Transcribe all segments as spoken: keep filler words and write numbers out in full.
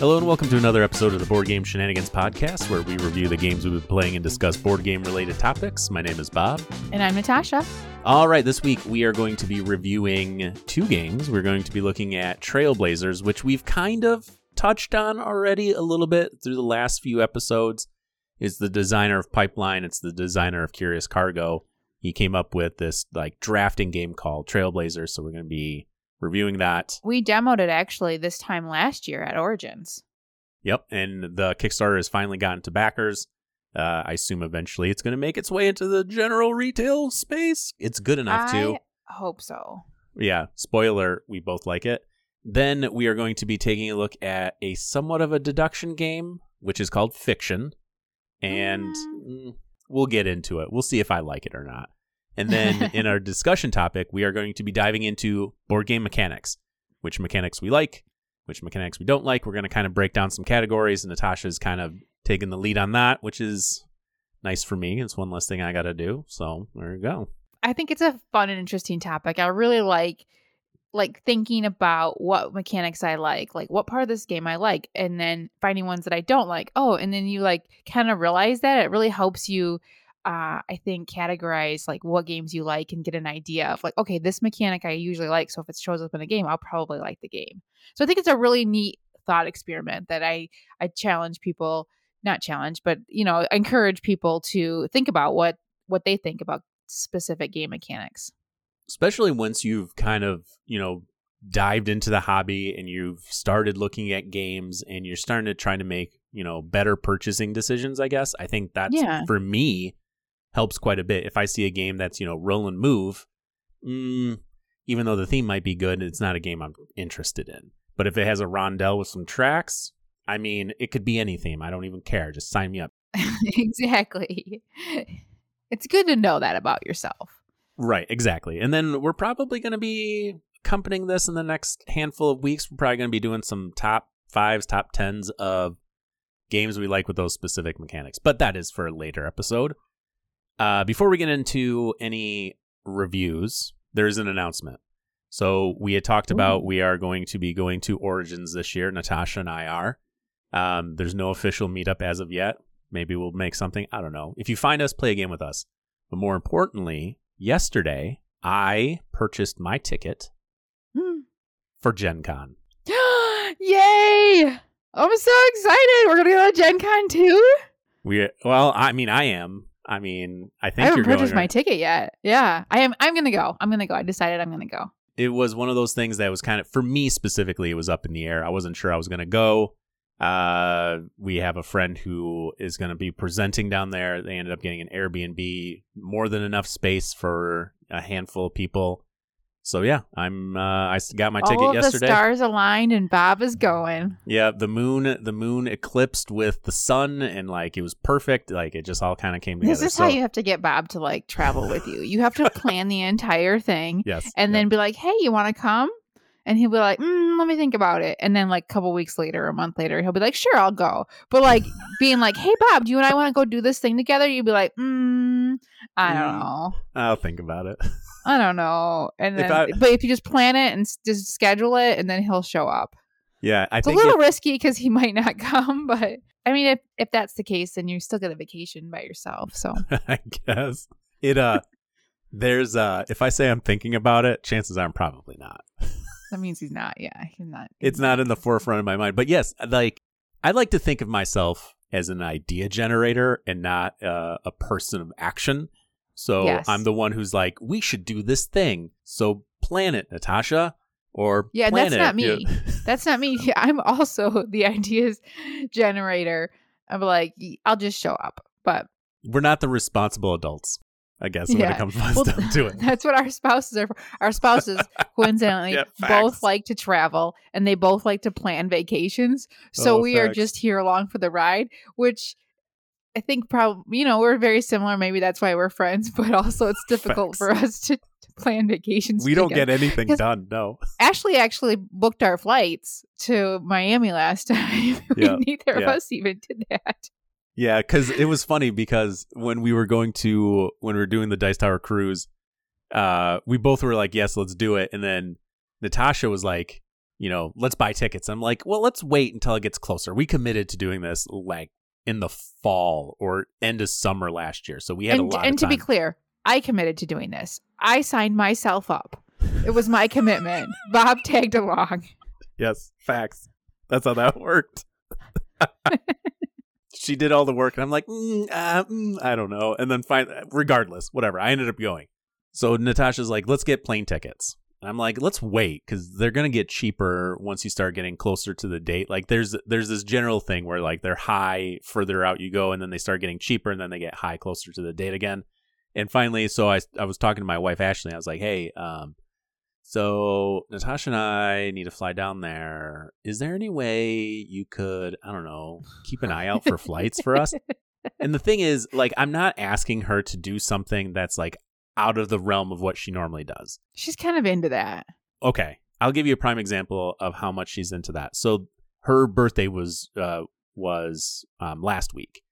Hello and welcome to another episode of the Board Game Shenanigans podcast, where we review the games we've been playing and discuss board game related topics. My name is Bob. And I'm Natasha. All right, this week we are going to be reviewing two games. We're going to be looking at Trailblazers, which we've kind of touched on already a little bit through the last few episodes. It's the designer of Pipeline. It's the designer of Curious Cargo. He came up with this like drafting game called Trailblazers, so we're going to be reviewing that. We demoed it actually this time last year at Origins. Yep, and the Kickstarter has finally gotten to backers. Uh, I assume eventually it's going to make its way into the general retail space. It's good enough to. I hope so. Yeah, spoiler, we both like it. Then we are going to be taking a look at a somewhat of a deduction game, which is called Fiction. And mm. we'll get into it. We'll see if I like it or not. And then in our discussion topic, we are going to be diving into board game mechanics, which mechanics we like, which mechanics we don't like. We're going to kind of break down some categories, and Natasha's kind of taking the lead on that, which is nice for me. It's one less thing I got to do. So there you go. I think it's a fun and interesting topic. I really like like thinking about what mechanics I like, like what part of this game I like, and then finding ones that I don't like. Oh, and then you like kind of realize that it really helps you Uh, I think categorize like what games you like and get an idea of like, okay, this mechanic I usually like. So if it shows up in a game, I'll probably like the game. So I think it's a really neat thought experiment that I, I challenge people, not challenge, but, you know, encourage people to think about what, what they think about specific game mechanics. Especially once you've kind of, you know, dived into the hobby and you've started looking at games and you're starting to try to make, you know, better purchasing decisions, I guess. I think that's yeah. for me. Helps quite a bit. If I see a game that's, you know, roll and move, mm, even though the theme might be good, it's not a game I'm interested in. But if it has a rondelle with some tracks, I mean, it could be any theme. I don't even care. Just sign me up. Exactly. It's good to know that about yourself. Right, exactly. And then we're probably going to be accompanying this in the next handful of weeks. We're probably going to be doing some top fives, top tens of games we like with those specific mechanics. But that is for a later episode. Uh, before we get into any reviews, there is an announcement. So we had talked Ooh. about we are going to be going to Origins this year. Natasha and I are. Um, there's no official meetup as of yet. Maybe we'll make something. I don't know. If you find us, play a game with us. But more importantly, yesterday, I purchased my ticket mm. for Gen Con. Yay! I'm so excited. We're going to go to Gen Con too? We, well, I mean, I am. I mean, I think I haven't you're purchased going my right. ticket yet. Yeah, I am. I'm going to go. I'm going to go. I decided I'm going to go. It was one of those things that was kind of, for me specifically, it was up in the air. I wasn't sure I was going to go. Uh, we have a friend who is going to be presenting down there. They ended up getting an Airbnb, more than enough space for a handful of people. So yeah, I'm. Uh, I got my All ticket of yesterday. The stars aligned, and Bob is going. Yeah, the moon, the moon eclipsed with the sun, and like it was perfect. Like it just all kind of came together. This is so how you have to get Bob to like travel with you. You have to plan the entire thing. Yes, and yeah. then be like, "Hey, you want to come?" And he'll be like, mm, "Let me think about it." And then like a couple weeks later, a month later, he'll be like, "Sure, I'll go." But like being like, "Hey, Bob, do you and I want to go do this thing together?" You'd be like, mm, "I don't know. I'll think about it." I don't know. And then, if I, but if you just plan it and just schedule it, and then he'll show up. Yeah, I it's think a little if, risky because he might not come. But I mean, if if that's the case, then you still get a vacation by yourself. So I guess it. Uh, there's uh, if I say I'm thinking about it, chances are I'm probably not. That means he's not. Yeah, he's not. It's not in the forefront of my mind. But yes, like I like to think of myself as an idea generator and not uh, a person of action. So yes. I'm the one who's like, we should do this thing. So plan it, Natasha, or yeah, plan that's it. Not me. That's not me. I'm also the ideas generator. I'm like, I'll just show up. But we're not the responsible adults, I guess, yeah. when it comes well, down to it. That's what our spouses are for. Our spouses, coincidentally, yeah, both like to travel and they both like to plan vacations. So oh, we facts. are just here along for the ride, which I think probably, you know, we're very similar. Maybe that's why we're friends, but also it's difficult Facts. for us to, to plan vacations. We together. don't get anything done. No. Ashley actually booked our flights to Miami last time. Yeah. Neither yeah. of us even did that. Yeah, because it was funny because when we were going to, when we were doing the Dice Tower cruise, uh, we both were like, yes, let's do it. And then Natasha was like, you know, let's buy tickets. I'm like, well, let's wait until it gets closer. We committed to doing this like in the fall or end of summer last year. So we had and, a lot and of time. And to be clear, I committed to doing this. I signed myself up. It was my commitment. Bob tagged along. Yes, facts. That's how that worked. She did all the work, and I'm like, mm, uh, mm, I don't know. And then finally, regardless, whatever, I ended up going. So Natasha's like, let's get plane tickets. And I'm like, let's wait, because they're going to get cheaper once you start getting closer to the date. Like, there's there's this general thing where, like, they're high further out you go, and then they start getting cheaper, and then they get high closer to the date again. And finally, so I, I was talking to my wife, Ashley, and I was like, hey, um, so Natasha and I need to fly down there. Is there any way you could, I don't know, keep an eye out for flights for us? And the thing is, like, I'm not asking her to do something that's, like, out of the realm of what she normally does. She's kind of into that. Okay. I'll give you a prime example of how much she's into that. So her birthday was, uh, was um, last week.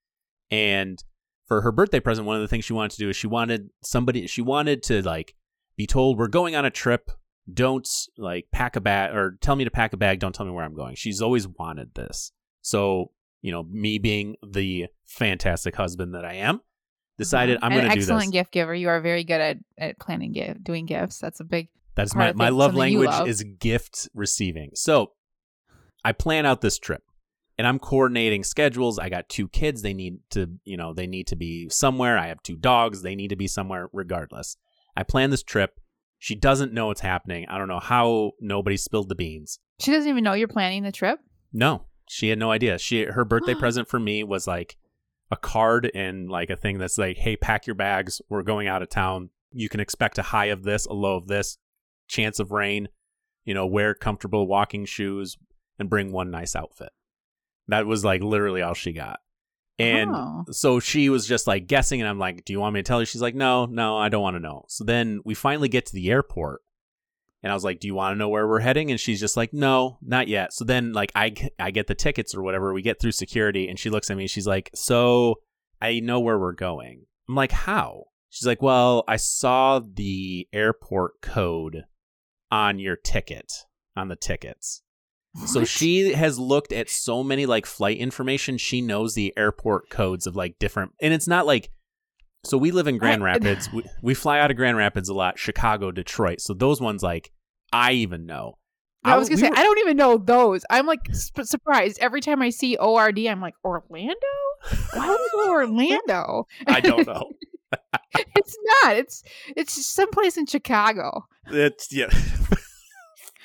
And for her birthday present, one of the things she wanted to do is she wanted somebody, she wanted to like be told, we're going on a trip. Don't like pack a bag or tell me to pack a bag. Don't tell me where I'm going. She's always wanted this. So, you know, me being the fantastic husband that I am, decided I'm going to do this. An excellent gift giver. You are very good at, at planning, give, doing gifts. That's a big That is my, my love language is gift receiving. So I plan out this trip. And I'm coordinating schedules. I got two kids. They need to, you know, they need to be somewhere. I have two dogs. They need to be somewhere regardless. I plan this trip. She doesn't know what's happening. I don't know how nobody spilled the beans. She doesn't even know you're planning the trip? No, she had no idea. She her birthday present for me was like a card and like a thing that's like, hey, pack your bags. We're going out of town. You can expect a high of this, a low of this, chance of rain, you know, wear comfortable walking shoes and bring one nice outfit. That was like literally all she got. And oh. so she was just like guessing. And I'm like, do you want me to tell you? She's like, no, no, I don't want to know. So then we finally get to the airport. And I was like, do you want to know where we're heading? And she's just like, no, not yet. So then like I, I get the tickets or whatever. We get through security. And she looks at me. She's like, so I know where we're going. I'm like, how? She's like, well, I saw the airport code on your ticket, on the tickets. So she has looked at so many like flight information. She knows the airport codes of like different, and it's not like, so we live in Grand Rapids. We, we fly out of Grand Rapids a lot, Chicago, Detroit. So those ones like I even know. I, I was going to we say, were, I don't even know those. I'm like sp- surprised every time I see O R D. I'm like, Orlando? Why would we go Orlando? I don't know. It's not. It's, it's someplace in Chicago. It's yeah.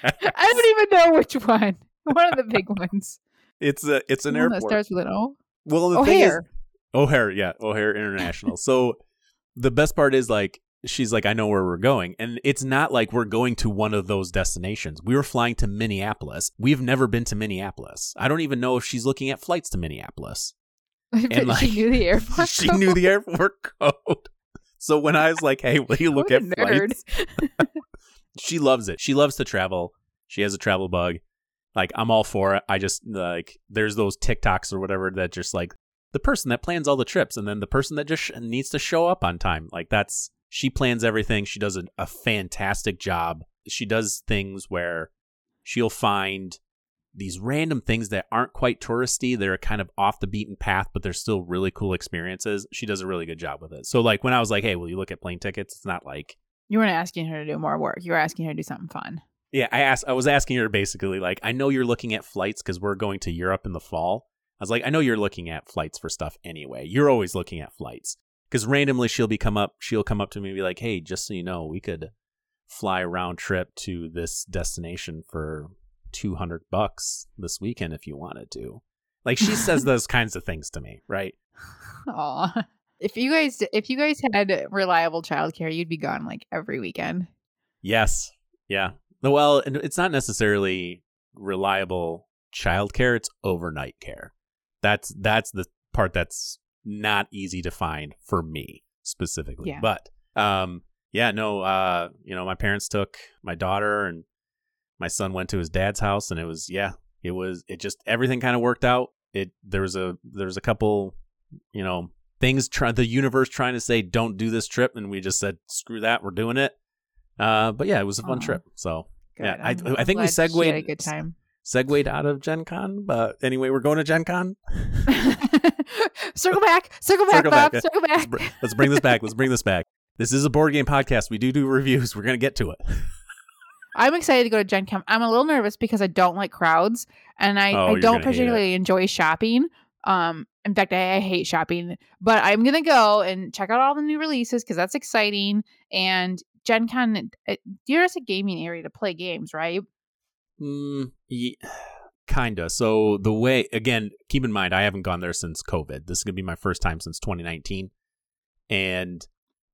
I don't even know which one. One of the big ones. It's a it's an airport that starts with an O. Well, the O'Hare. Thing is, O'Hare, yeah, O'Hare International. So the best part is like she's like, I know where we're going, and it's not like we're going to one of those destinations. We were flying to Minneapolis. We've never been to Minneapolis. I don't even know if she's looking at flights to Minneapolis. And like, she knew the airport. She code. knew the airport code. So when I was like, hey, will you look what at flights? She loves it. She loves to travel. She has a travel bug. Like, I'm all for it. I just, like, there's those TikToks or whatever that just, like, the person that plans all the trips and then the person that just sh- needs to show up on time. Like, that's, she plans everything. She does a, a fantastic job. She does things where she'll find these random things that aren't quite touristy. They're kind of off the beaten path, but they're still really cool experiences. She does a really good job with it. So, like, when I was like, hey, will you look at plane tickets? It's not like, you weren't asking her to do more work. You were asking her to do something fun. Yeah, I asked. I was asking her basically like, I know you're looking at flights because we're going to Europe in the fall. I was like, I know you're looking at flights for stuff anyway. You're always looking at flights because randomly she'll be come up. She'll come up to me and be like, hey, just so you know, we could fly a round trip to this destination for two hundred bucks this weekend if you wanted to. Like she says those kinds of things to me, right? Aw. If you guys if you guys had reliable childcare, you'd be gone like every weekend. Yes. Yeah. Well, it's not necessarily reliable childcare. It's overnight care. That's that's the part that's not easy to find for me specifically. Yeah. But um, yeah, no, uh, you know, my parents took my daughter and my son went to his dad's house, and it was yeah, it was it just everything kind of worked out. It there was a there was a couple, you know. Things try the universe trying to say don't do this trip, and we just said screw that, we're doing it. Uh, but yeah, it was a fun Aww. trip. So Good. Yeah, I'm, I, I'm I think we segued she had a good time. Segued out of Gen Con, but anyway, we're going to Gen Con. Circle back, circle back, circle Bob, back. circle back. Let's, br- let's bring this back. Let's bring this back. This is a board game podcast. We do do reviews. We're going to get to it. I'm excited to go to Gen Con. I'm a little nervous because I don't like crowds, and I, oh, I don't particularly enjoy shopping. Um, in fact, I, I hate shopping. But I'm going to go and check out all the new releases because that's exciting. And Gen Con, it, you're just a gaming area to play games, right? Mm, yeah, kind of. So the way, again, keep in mind, I haven't gone there since COVID. This is going to be my first time since twenty nineteen. And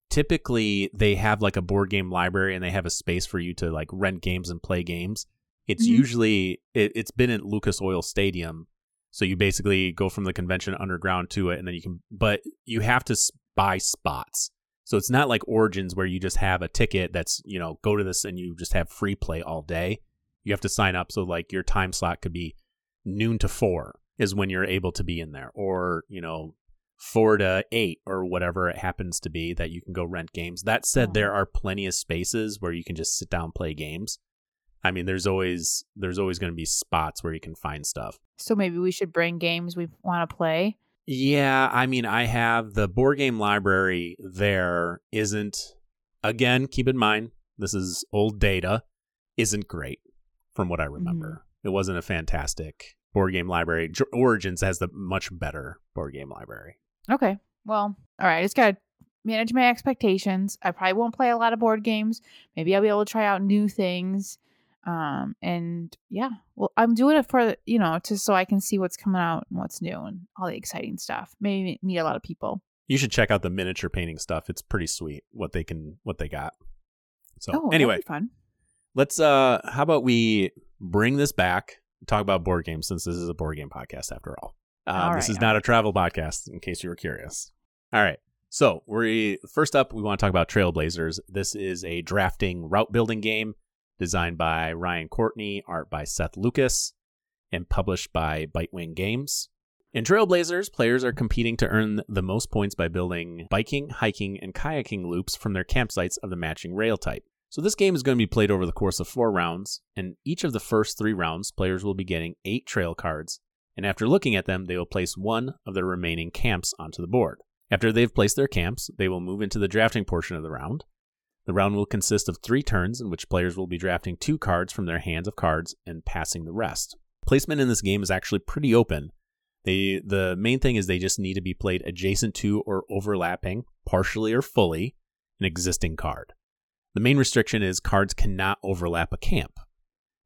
typically they have like a board game library and they have a space for you to like rent games and play games. It's mm-hmm. usually, it, it's been at Lucas Oil Stadium. So you basically go from the convention underground to it, and then you can, but you have to buy spots. So it's not like Origins where you just have a ticket that's, you know, go to this and you just have free play all day. You have to sign up. So like your time slot could be noon to four is when you're able to be in there, or, you know, four to eight or whatever it happens to be that you can go rent games. That said, there are plenty of spaces where you can just sit down, play games. I mean, there's always there's always going to be spots where you can find stuff. So maybe we should bring games we want to play. Yeah, I mean, I have the board game library there isn't, again, keep in mind, this is old data, isn't great from what I remember. Mm-hmm. It wasn't a fantastic board game library. Origins has the much better board game library. Okay, well, all right, I just got to manage my expectations. I probably won't play a lot of board games. Maybe I'll be able to try out new things. Um and yeah, well, I'm doing it for, you know, just so I can see what's coming out and what's new and all the exciting stuff. Maybe meet a lot of people. You should check out the miniature painting stuff. It's pretty sweet what they can what they got. So oh, anyway, that'd be fun. Let's uh, how about we bring this back and talk about board games, since this is a board game podcast after all. Um, all right, this is not right. a travel podcast, in case you were curious. All right, so we first up we want to talk about Trailblazers. This is a drafting route building game. Designed by Ryan Courtney, art by Seth Lucas, and published by Bitewing Games. In Trailblazers, players are competing to earn the most points by building biking, hiking, and kayaking loops from their campsites of the matching rail type. So this game is going to be played over the course of four rounds, and each of the first three rounds, players will be getting eight trail cards, and after looking at them, they will place one of their remaining camps onto the board. After they've placed their camps, they will move into the drafting portion of the round. The round will consist of three turns in which players will be drafting two cards from their hands of cards and passing the rest. Placement in this game is actually pretty open. They, the main thing is they just need to be played adjacent to or overlapping, partially or fully, an existing card. The main restriction is cards cannot overlap a camp.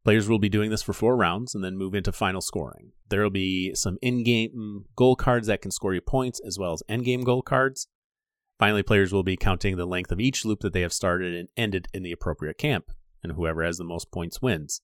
Players will be doing this for four rounds and then move into final scoring. There will be some in-game goal cards that can score you points, as well as end-game goal cards. Finally, players will be counting the length of each loop that they have started and ended in the appropriate camp, and whoever has the most points wins.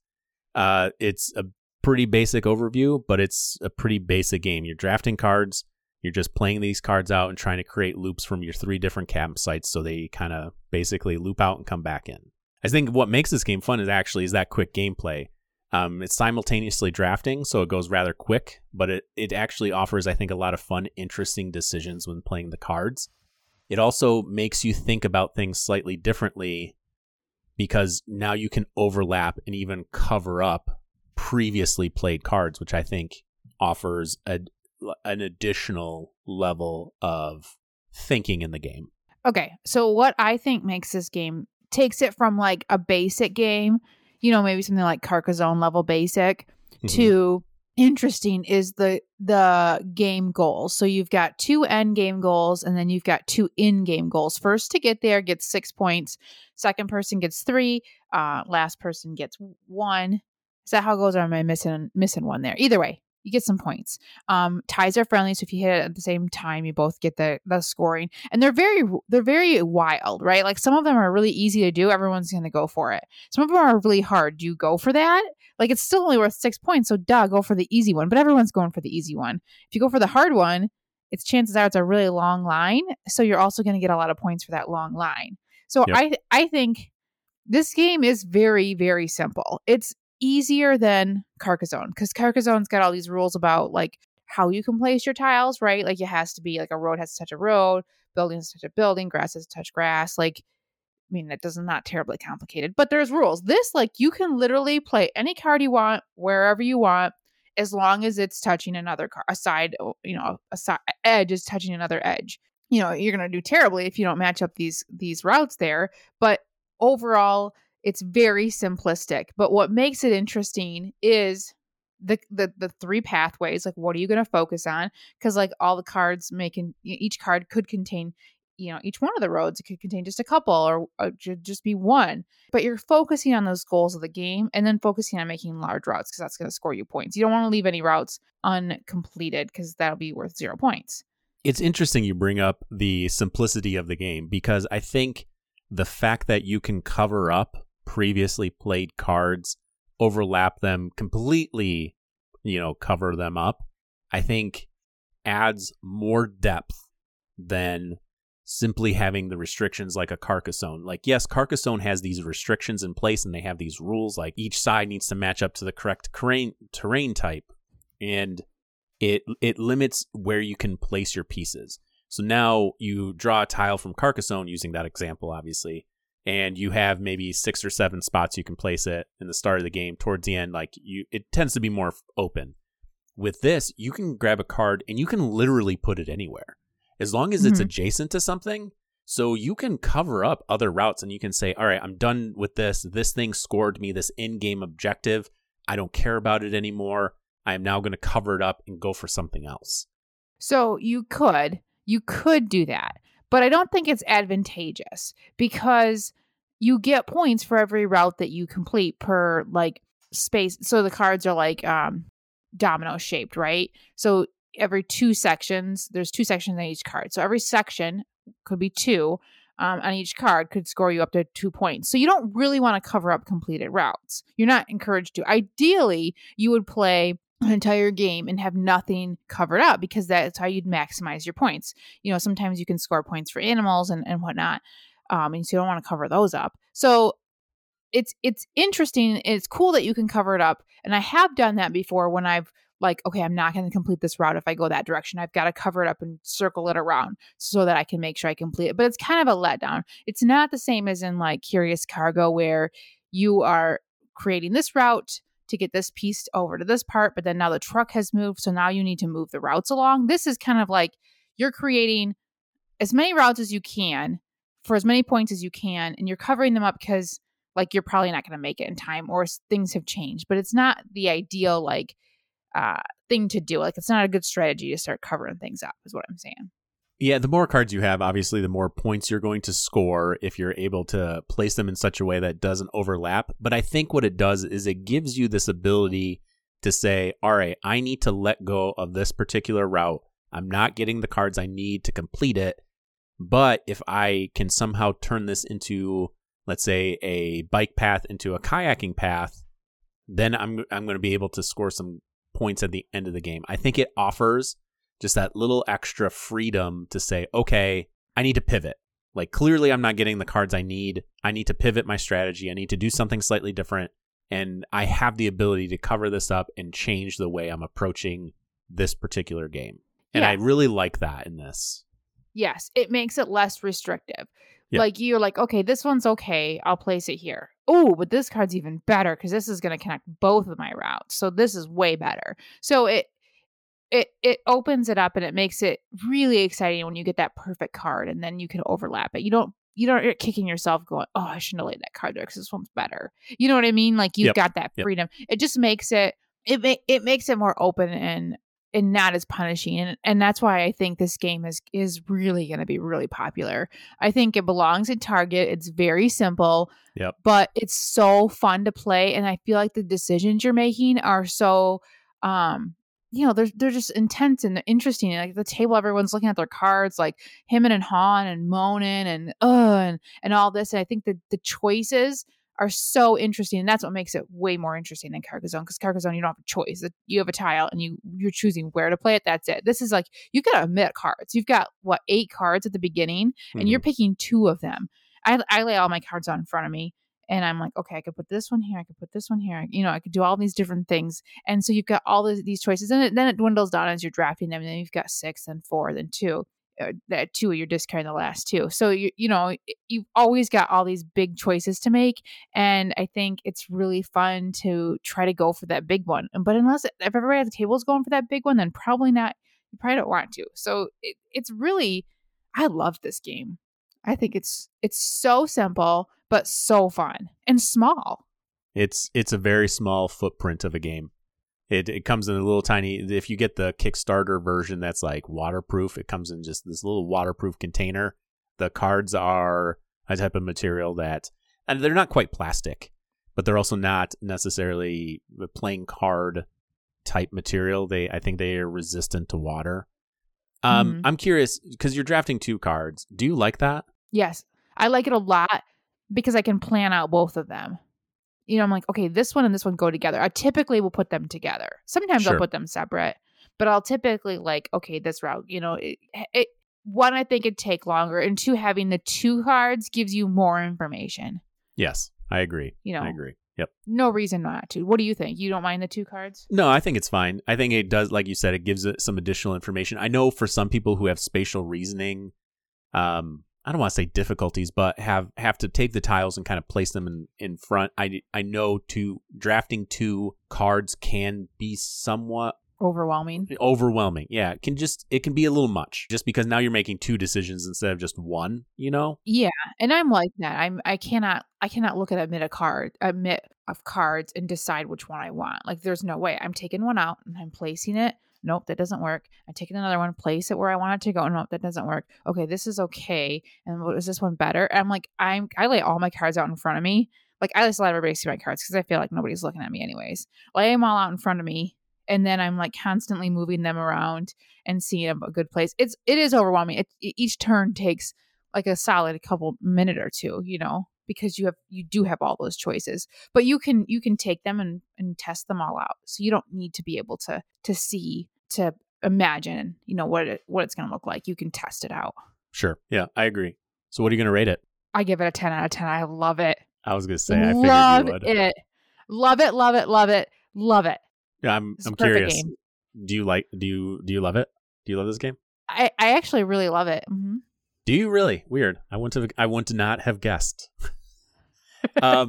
Uh, it's a pretty basic overview, but it's a pretty basic game. You're drafting cards, you're just playing these cards out and trying to create loops from your three different campsites so they kind of basically loop out and come back in. I think what makes this game fun is actually is that quick gameplay. Um, it's simultaneously drafting, so it goes rather quick, but it, it actually offers, I think, a lot of fun, interesting decisions when playing the cards. It also makes you think about things slightly differently because now you can overlap and even cover up previously played cards, which I think offers a, an additional level of thinking in the game. Okay, so what I think makes this game, takes it from like a basic game, you know, maybe something like Carcassonne level basic, mm-hmm. to interesting is the the game goals. So you've got two end game goals and then you've got two in game goals. First to get there gets six points. Second person gets three. Uh, last person gets one. Is that how it goes? Or am I missing missing one there? Either way, you get some points. Um, ties are friendly, so if you hit it at the same time, you both get the the scoring. And they're very they're very wild, right? Like some of them are really easy to do. Everyone's going to go for it. Some of them are really hard. Do you go for that? Like it's still only worth six points, so duh, go for the easy one. But everyone's going for the easy one. If you go for the hard one, it's chances are it's a really long line, so you're also going to get a lot of points for that long line. So yep. I th- I think this game is very very simple. It's easier than Carcassonne because Carcassonne's got all these rules about like how you can place your tiles, right? Like it has to be like a road has to touch a road, building has to touch a building, grass has to touch grass. Like I mean, it doesn't not terribly complicated, but there's rules. This, like, you can literally play any card you want, wherever you want, as long as it's touching another card. A side, you know, a side edge is touching another edge. You know, you're going to do terribly if you don't match up these these routes there. But overall, it's very simplistic. But what makes it interesting is the the, the three pathways. Like, what are you going to focus on? Because, like, all the cards making each card could contain, you know, each one of the roads, it could contain just a couple or, or just be one, but you're focusing on those goals of the game and then focusing on making large routes because that's going to score you points. You don't want to leave any routes uncompleted because that'll be worth zero points. It's interesting you bring up the simplicity of the game because I think the fact that you can cover up previously played cards, overlap them completely, you know, cover them up, I think adds more depth than simply having the restrictions like a Carcassonne. Like, yes, Carcassonne has these restrictions in place and they have these rules, like each side needs to match up to the correct terrain, terrain type, and it it limits where you can place your pieces. So now you draw a tile from Carcassonne, using that example, obviously, and you have maybe six or seven spots you can place it in the start of the game. Towards the end, like you, it tends to be more open. With this, you can grab a card and you can literally put it anywhere, as long as it's mm-hmm. adjacent to something. So you can cover up other routes and you can say, all right, I'm done with this. This thing scored me this in-game objective. I don't care about it anymore. I am now going to cover it up and go for something else. So you could, you could do that, but I don't think it's advantageous because you get points for every route that you complete per like space. So the cards are like um, domino shaped, right? So every two sections, there's two sections on each card. So every section could be two um, on each card could score you up to two points. So you don't really want to cover up completed routes. You're not encouraged to. Ideally, you would play an entire game and have nothing covered up because that's how you'd maximize your points. You know, sometimes you can score points for animals and, and whatnot. Um, and so you don't want to cover those up. So it's, it's interesting. It's cool that you can cover it up. And I have done that before when I've like, okay, I'm not going to complete this route if I go that direction. I've got to cover it up and circle it around so that I can make sure I complete it. But it's kind of a letdown. It's not the same as in like Curious Cargo where you are creating this route to get this piece over to this part, but then now the truck has moved, so now you need to move the routes along. This is kind of like you're creating as many routes as you can for as many points as you can, and you're covering them up because like you're probably not going to make it in time or things have changed. But it's not the ideal like uh thing to do. Like, it's not a good strategy to start covering things up is what I'm saying. Yeah, the more cards you have, obviously the more points you're going to score if you're able to place them in such a way that doesn't overlap. But I think what it does is it gives you this ability to say, all right, I need to let go of this particular route. I'm not getting the cards I need to complete it, but if I can somehow turn this into, let's say, a bike path into a kayaking path, then I'm I'm going to be able to score some points at the end of the game. I think it offers just that little extra freedom to say, okay, I need to pivot. Like, clearly I'm not getting the cards I need. I need to pivot my strategy. I need to do something slightly different. And I have the ability to cover this up and change the way I'm approaching this particular game. And yeah. I really like that in this. Yes, it makes it less restrictive. Yeah. Like, you're like, okay, this one's okay. I'll place it here. Oh, but this card's even better because this is going to connect both of my routes. So this is way better. So it it it opens it up and it makes it really exciting when you get that perfect card and then you can overlap it. You don't you don't you're kicking yourself going, oh, I shouldn't have laid that card there because this one's better. You know what I mean? Like, you've yep. got that freedom. Yep. It just makes it it ma- it makes it more open and and not as punishing. And and that's why I think this game is, is really going to be really popular. I think it belongs in Target. It's very simple, yep. but it's so fun to play. And I feel like the decisions you're making are so, um, you know, they're, they're just intense and interesting. Like, at the table, everyone's looking at their cards, like Himin and Han and Monin and, uh, and, and all this. And I think that the choices are so interesting, and that's what makes it way more interesting than Carcassonne, because Carcassonne, you don't have a choice. You have a tile and you you're choosing where to play it. That's it. This is like, you've got a mid cards. You've got what, eight cards at the beginning, and mm-hmm. you're picking two of them. I I lay all my cards out in front of me, and I'm like, okay, I could put this one here, I could put this one here, you know, I could do all these different things. And so you've got all these, these choices, and it, then it dwindles down as you're drafting them, and then you've got six, then four, then two. that two, you're discarding the last two. So, you, you know, you've always got all these big choices to make. And I think it's really fun to try to go for that big one. But unless, if everybody at the table is going for that big one, then probably not. You probably don't want to. So it, it's really, I love this game. I think it's it's so simple, but so fun and small. It's it's a very small footprint of a game. It it comes in a little tiny, if you get the Kickstarter version that's like waterproof, it comes in just this little waterproof container. The cards are a type of material that, and they're not quite plastic, but they're also not necessarily playing card type material. They I think they are resistant to water. Um, mm-hmm. I'm curious, because you're drafting two cards. Do you like that? Yes. I like it a lot because I can plan out both of them. You know, I'm like, okay, this one and this one go together. I typically will put them together. Sometimes sure. I'll put them separate, but I'll typically like, okay, this route, you know, it, it, one, I think it'd take longer, and two, having the two cards gives you more information. Yes, I agree. You know, I agree. Yep. No reason not to. What do you think? You don't mind the two cards? No, I think it's fine. I think it does, like you said, it gives it some additional information. I know for some people who have spatial reasoning, um, I don't want to say difficulties, but have, have to take the tiles and kind of place them in, in front. I, I know to drafting two cards can be somewhat overwhelming. Overwhelming. Yeah. It can just, it can be a little much just because now you're making two decisions instead of just one, you know? Yeah. And I'm like that. I'm, I cannot, I cannot look at admit a card, admit of cards and decide which one I want. Like there's no way. I'm taking one out and I'm placing it. Nope, that doesn't work. I'm taking another one, place it where I want it to go. Nope, that doesn't work. Okay, this is okay. And what is this one better? And I'm like, I'm, I lay all my cards out in front of me. Like I just let everybody see my cards because I feel like nobody's looking at me anyways. Lay them all out in front of me. And then I'm like constantly moving them around and seeing a good place. It's, it is overwhelming. It, it, each turn takes like a solid couple minute or two, you know, because you have, you do have all those choices, but you can, you can take them and, and test them all out. So you don't need to be able to, to see, to imagine, you know, what, it, what it's going to look like. You can test it out. Sure. Yeah, I agree. So what are you going to rate it? I give it a ten out of ten. I love it. I was going to say, I love figured you would. it. Love it. Love it. Love it. Love it. Yeah, I'm, I'm curious. Game. Do you like, do you, do you love it? Do you love this game? I, I actually really love it. Mm-hmm. Do you really? Weird. I want to, I want to not have guessed. um,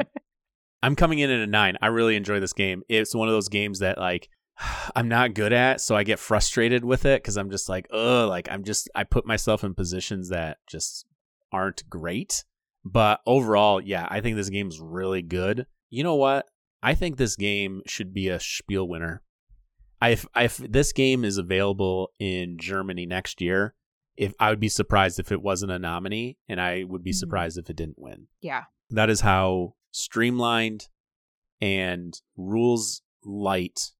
I'm coming in at a nine. I really enjoy this game. It's one of those games that like I'm not good at, so I get frustrated with it because I'm just like, oh, like I'm just I put myself in positions that just aren't great. But overall, yeah, I think this game is really good. You know what? I think this game should be a Spiel winner. If if this game is available in Germany next year, if I would be surprised if it wasn't a nominee, and I would be mm-hmm. surprised if it didn't win. Yeah. That is how streamlined and rules light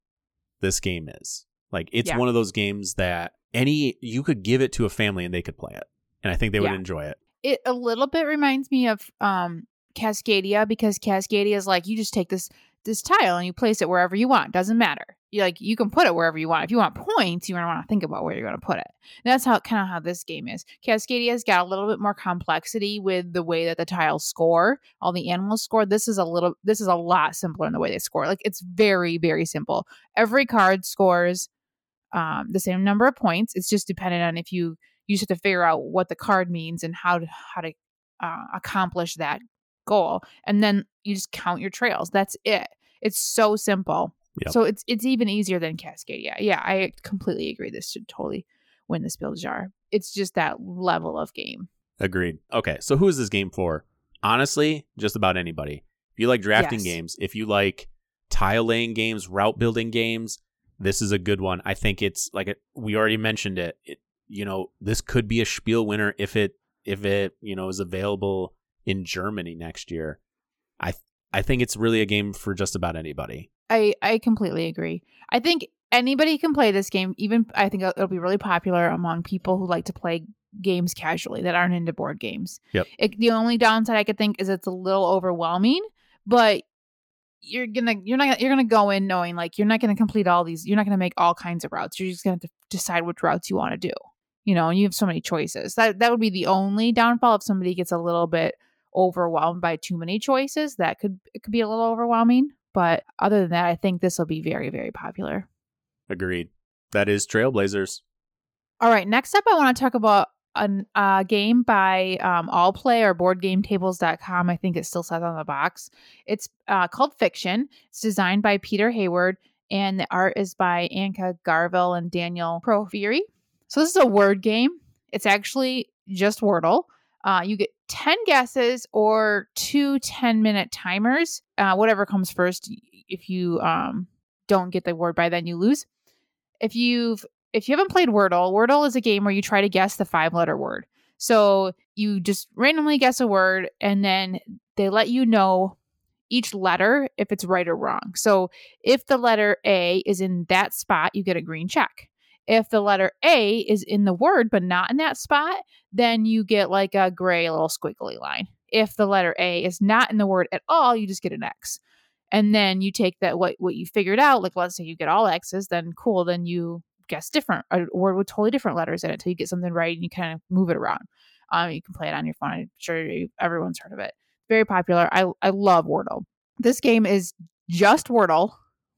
this game is. Like it's yeah. one of those games that any you could give it to a family and they could play it, and I think they yeah. would enjoy it. It a little bit reminds me of um, Cascadia, because Cascadia is like you just take this this tile and you place it wherever you want. Doesn't matter. You like you can put it wherever you want. If you want points, you want to think about where you're going to put it. And that's how kind of how this game is. Cascadia's got a little bit more complexity with the way that the tiles score, all the animals score. This is a little, this is a lot simpler in the way they score. Like it's very, very simple. Every card scores um, the same number of points. It's just dependent on if you you just have to figure out what the card means and how to how to uh, accomplish that goal. And then you just count your trails. That's it. It's so simple. Yep. So it's it's even easier than Cascadia. Yeah, I completely agree. This should totally win the Spiel des Jahres. It's just that level of game. Agreed. Okay, so who is this game for? Honestly, just about anybody. If you like drafting yes. games, if you like tile laying games, route building games, this is a good one. I think it's like a, we already mentioned it. it. You know, this could be a Spiel winner if it if it you know is available in Germany next year. I I think it's really a game for just about anybody. I, I completely agree. I think anybody can play this game. Even I think it'll be really popular among people who like to play games casually that aren't into board games. Yep. It, the only downside I could think is it's a little overwhelming, but you're gonna you're not you're gonna go in knowing like you're not gonna complete all these. You're not gonna make all kinds of routes. You're just gonna have to decide which routes you want to do. You know, and you have so many choices. That that would be the only downfall if somebody gets a little bit overwhelmed by too many choices. That could it could be a little overwhelming. But other than that, I think this will be very, very popular. Agreed. That is Trailblazers. All right. Next up, I want to talk about an, a game by um, Allplay or board game tables dot com. I think it still says on the box. It's uh, called Fiction. It's designed by Peter Hayward, and the art is by Anka Garville and Daniel Profieri. So this is a word game. It's actually just Wordle. Uh, you get ten guesses or two ten-minute timers. Uh, whatever comes first. If you um, don't get the word by then, you lose. If you've if you haven't played Wordle, Wordle is a game where you try to guess the five-letter word. So you just randomly guess a word, and then they let you know each letter if it's right or wrong. So if the letter A is in that spot, you get a green check. If the letter A is in the word but not in that spot, then you get like a gray little squiggly line. If the letter A is not in the word at all, you just get an X. And then you take that what what you figured out, like let's say you get all X's, then cool, then you guess different, a word with totally different letters in it until you get something right and you kind of move it around. Um, you can play it on your phone. I'm sure everyone's heard of it. Very popular. I I love Wordle. This game is just Wordle.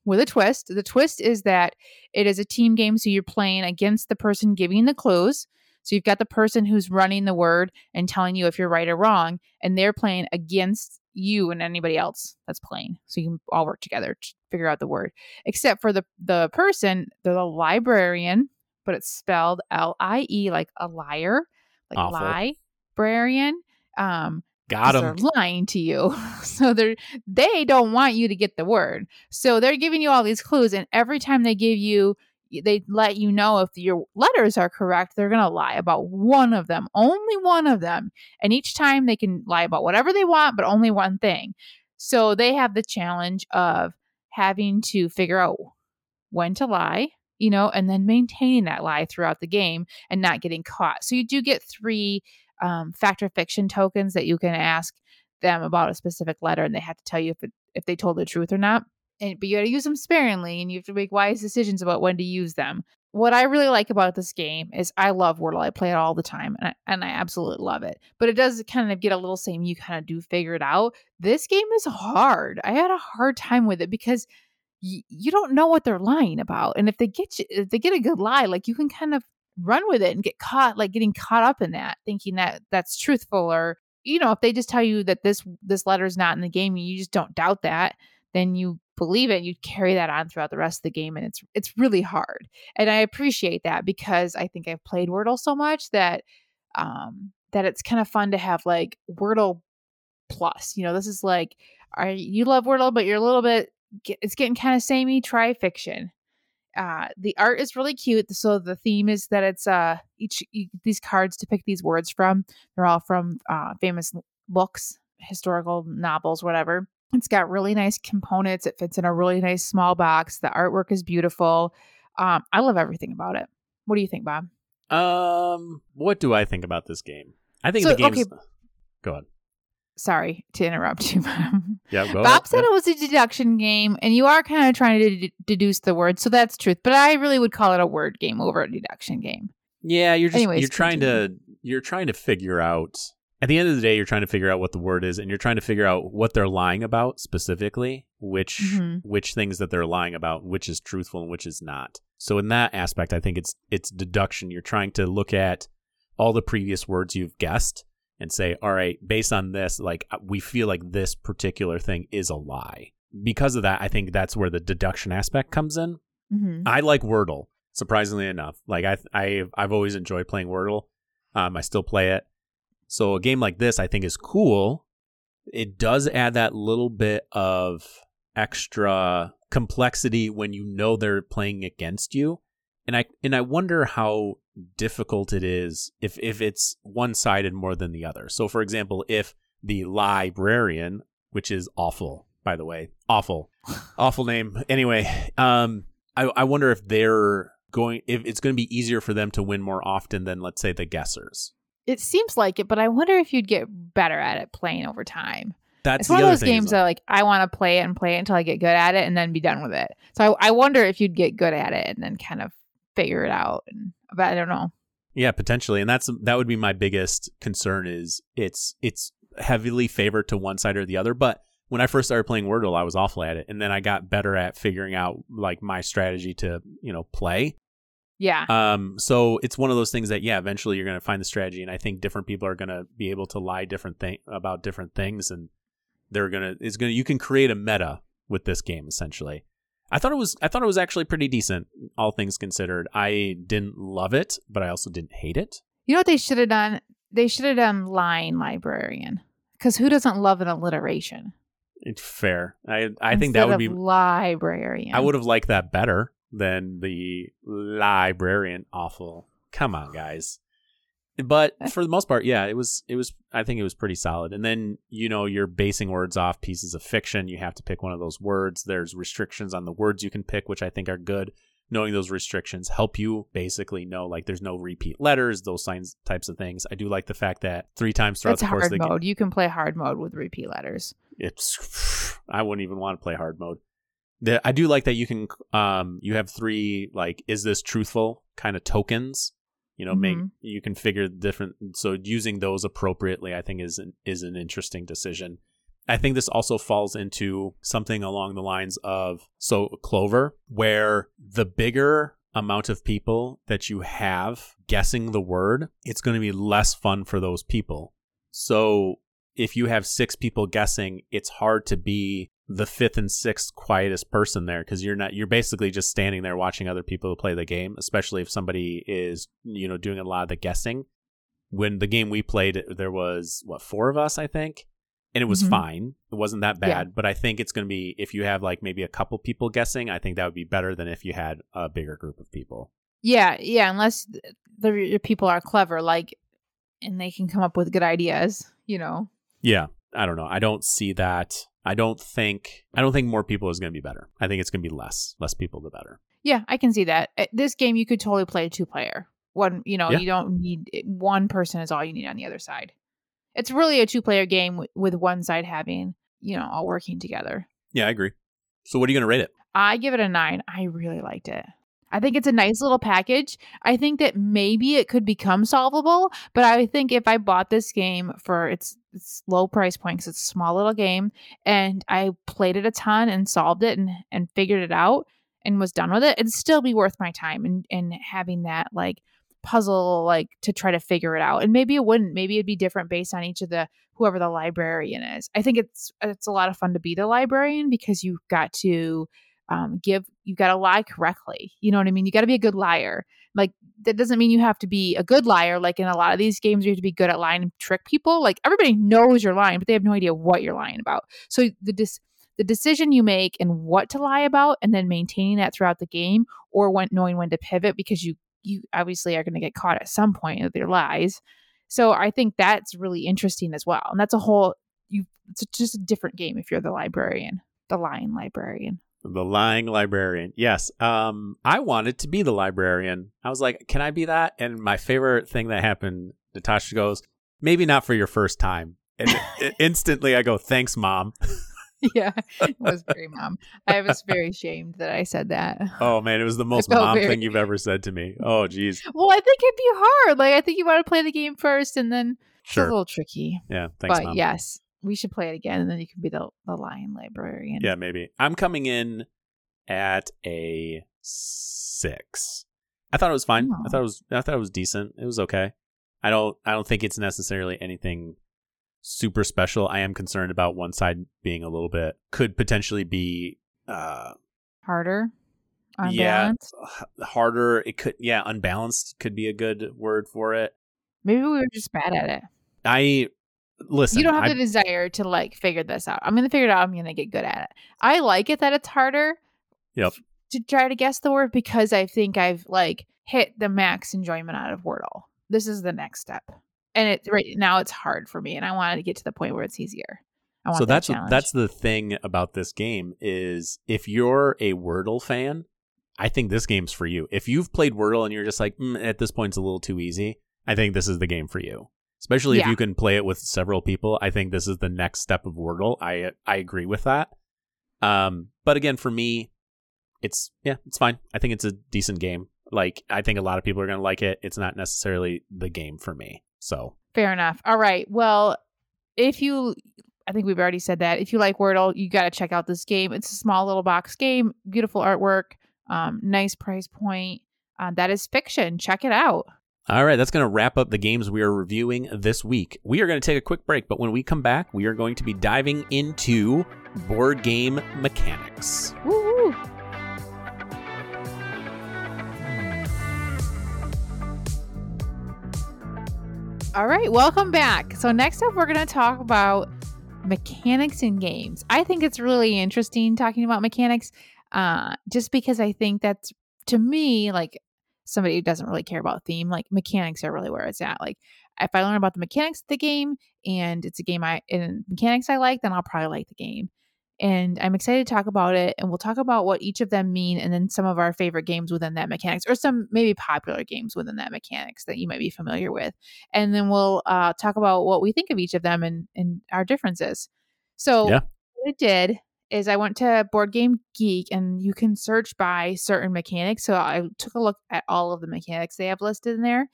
With a twist. The twist is that it is a team game, so you're playing against the person giving the clues. So you've got the person who's running the word and telling you if you're right or wrong, and they're playing against you and anybody else that's playing. So you can all work together to figure out the word. Except for the, the person, they're the librarian, but it's spelled L I E, like a liar, like Awful. Librarian. Um, Got them. They're lying to you. So they they don't want you to get the word. So they're giving you all these clues, and every time they give you, they let you know if your letters are correct, they're going to lie about one of them, only one of them. And each time they can lie about whatever they want, but only one thing. So they have the challenge of having to figure out when to lie, you know, and then maintaining that lie throughout the game and not getting caught. So you do get three Um, factor fiction tokens that you can ask them about a specific letter, and they have to tell you if it, if they told the truth or not. And but you got to use them sparingly, and you have to make wise decisions about when to use them. What I really like about this game is I love Wordle. I play it all the time, and I, and I absolutely love it. But it does kind of get a little same. You kind of do figure it out. This game is hard. I had a hard time with it because y- you don't know what they're lying about, and if they get you, if they get a good lie, like you can kind of run with it and get caught, like getting caught up in that, thinking that that's truthful. Or, you know, if they just tell you that this, this letter is not in the game, and you just don't doubt that, then you believe it, and you carry that on throughout the rest of the game. And it's, it's really hard. And I appreciate that because I think I've played Wordle so much that, um, that it's kind of fun to have like Wordle plus, you know, this is like, are you love Wordle, but you're a little bit, it's getting kind of samey. Try Fiction. Uh, the art is really cute. So the theme is that it's uh each you, these cards to pick these words from. They're all from uh, famous books, historical novels, whatever. It's got really nice components. It fits in a really nice small box. The artwork is beautiful. Um, I love everything about it. What do you think, Bob? Um, what do I think about this game? I think so, the game's... Okay. Go on. Sorry to interrupt you, Bob. Yeah, go Bob ahead. said yeah. It was a deduction game, and you are kind of trying to d- deduce the word, so that's truth. But I really would call it a word game over a deduction game. Yeah, you're just Anyways, you're continue. trying to you're trying to figure out. At the end of the day, you're trying to figure out what the word is, and you're trying to figure out what they're lying about specifically, which mm-hmm. which things that they're lying about, which is truthful and which is not. So in that aspect, I think it's it's deduction. You're trying to look at all the previous words you've guessed and say, all right, based on this, like, we feel like this particular thing is a lie. Because of that, I think that's where the deduction aspect comes in. Mm-hmm. I like Wordle, surprisingly enough. Like, I, I, I've always enjoyed playing Wordle. Um, I still play it. So a game like this, I think, is cool. It does add that little bit of extra complexity when you know they're playing against you. And I and I wonder how difficult it is if, if it's one-sided more than the other. So, for example, if the librarian, which is awful, by the way, awful, awful name. Anyway, um, I, I wonder if they're going if it's going to be easier for them to win more often than, let's say, the guessers. It seems like it, but I wonder if you'd get better at it playing over time. That's it's one of those games that, like, I want to play it and play it until I get good at it and then be done with it. So I, I wonder if you'd get good at it and then kind of figure it out, and but I don't know. Yeah, potentially, and that's that would be my biggest concern is it's it's heavily favored to one side or the other. But when I first started playing Wordle, I was awful at it, and then I got better at figuring out like my strategy to you know play. Yeah. Um. So it's one of those things that, yeah, eventually you're going to find the strategy. And I think different people are going to be able to lie different thing about different things. And they're going to, it's going to, you can create a meta with this game, essentially. I thought it was, I thought it was actually pretty decent, all things considered. I didn't love it, but I also didn't hate it. You know what they should have done? They should have done Line Librarian. Because who doesn't love an alliteration? It's fair. I I Instead think that would be librarian. I would have liked that better than the librarian. Awful. Come on, guys. But for the most part, yeah, it was it was I think it was pretty solid. And then, you know, you're basing words off pieces of fiction. You have to pick one of those words. There's restrictions on the words you can pick, which I think are good. Knowing those restrictions help you basically know, like, there's no repeat letters, those signs, types of things. I do like the fact that three times throughout it's the course of the game. Hard mode. You can play hard mode with repeat letters. It's, I wouldn't even want to play hard mode. The, I do like that you can, um, you have three, like, is this truthful kind of tokens, you know, mm-hmm. make, you can figure different. So using those appropriately, I think is an, is an interesting decision. I think this also falls into something along the lines of, so Clover, where the bigger amount of people that you have guessing the word, it's going to be less fun for those people. So if you have six people guessing, it's hard to be the fifth and sixth quietest person there, because you're not, you're basically just standing there watching other people play the game, especially if somebody is, you know, doing a lot of the guessing. When the game we played, there was, what, four of us, I think? And it was mm-hmm. fine. It wasn't that bad. Yeah. But I think it's going to be, if you have like maybe a couple people guessing, I think that would be better than if you had a bigger group of people. Yeah. Yeah. Unless the, your people are clever, like, and they can come up with good ideas, you know? Yeah. I don't know. I don't see that. I don't think, I don't think more people is going to be better. I think it's going to be less, less people, the better. Yeah. I can see that. This game, you could totally play a two player one, you know, yeah. you don't need one person is all you need on the other side. It's really a two-player game with one side having, you know, all working together. Yeah, I agree. So what are you going to rate it? I give it a nine. I really liked it. I think it's a nice little package. I think that maybe it could become solvable, but I think if I bought this game for its, its low price point, because it's a small little game, and I played it a ton and solved it and, and figured it out and was done with it, it'd still be worth my time and, and having that, like, puzzle, like, to try to figure it out. And maybe it wouldn't, maybe it'd be different based on each of the whoever the librarian is. I think it's it's a lot of fun to be the librarian, because you've got to um give you've got to lie correctly, you know what I mean? You got to be a good liar. Like, that doesn't mean you have to be a good liar, like in a lot of these games you have to be good at lying and trick people. Like, everybody knows you're lying, but they have no idea what you're lying about. So the dis The decision you make and what to lie about, and then maintaining that throughout the game, or when knowing when to pivot, because you you obviously are going to get caught at some point with your lies. So I think that's really interesting as well. And that's a whole, you, it's just a different game if you're the librarian, the lying librarian. The lying librarian. Yes. Um, I wanted to be the librarian. I was like, can I be that? And my favorite thing that happened, Natasha goes, maybe not for your first time. And instantly I go, thanks, Mom. Yeah, it was very Mom. I was very ashamed that I said that. Oh, man, it was the most Mom very... thing you've ever said to me. Oh, geez. Well, I think it'd be hard. Like, I think you want to play the game first, and then sure. It's a little tricky. Yeah, thanks, but, Mom. But yes, we should play it again, and then you can be the, the lion librarian. Yeah, maybe. I'm coming in at a six. I thought it was fine. Oh. I thought it was. I thought it was decent. It was okay. I don't. I don't think it's necessarily anything super special. I am concerned about one side being a little bit, could potentially be uh harder, unbalanced. Yeah, harder. It could, yeah, unbalanced could be a good word for it. Maybe we were just bad at it. I listen. You don't have I, the desire to like figure this out. I'm gonna figure it out. I'm gonna get good at it. I like it that it's harder. Yep. To try to guess the word, because I think I've like hit the max enjoyment out of Wordle. This is the next step. And it right now it's hard for me, and I wanted to get to the point where it's easier. I want so that's that that's the thing about this game is, if you're a Wordle fan, I think this game's for you. If you've played Wordle and you're just like, mm, at this point it's a little too easy, I think this is the game for you. Especially yeah. if you can play it with several people, I think this is the next step of Wordle. I I agree with that. Um, but again, for me, it's yeah, it's fine. I think it's a decent game. Like, I think a lot of people are going to like it. It's not necessarily the game for me. So fair enough. All right. Well, if you, I think we've already said that. If you like Wordle, you got to check out this game. It's a small little box game, beautiful artwork, um, nice price point. Uh, that is Fiction. Check it out. All right, that's going to wrap up the games we are reviewing this week. We are going to take a quick break, but when we come back, we are going to be diving into board game mechanics. Woo-hoo! All right, welcome back. So next up, we're going to talk about mechanics in games. I think it's really interesting talking about mechanics, uh, just because I think that's, to me, like somebody who doesn't really care about theme, like mechanics are really where it's at. Like if I learn about the mechanics of the game and it's a game I and mechanics I like, then I'll probably like the game. And I'm excited to talk about it. And we'll talk about what each of them mean. And then some of our favorite games within that mechanics, or some maybe popular games within that mechanics that you might be familiar with. And then we'll uh, talk about what we think of each of them and, and our differences. So yeah. What I did is I went to Board Game Geek and you can search by certain mechanics. So I took a look at all of the mechanics they have listed in there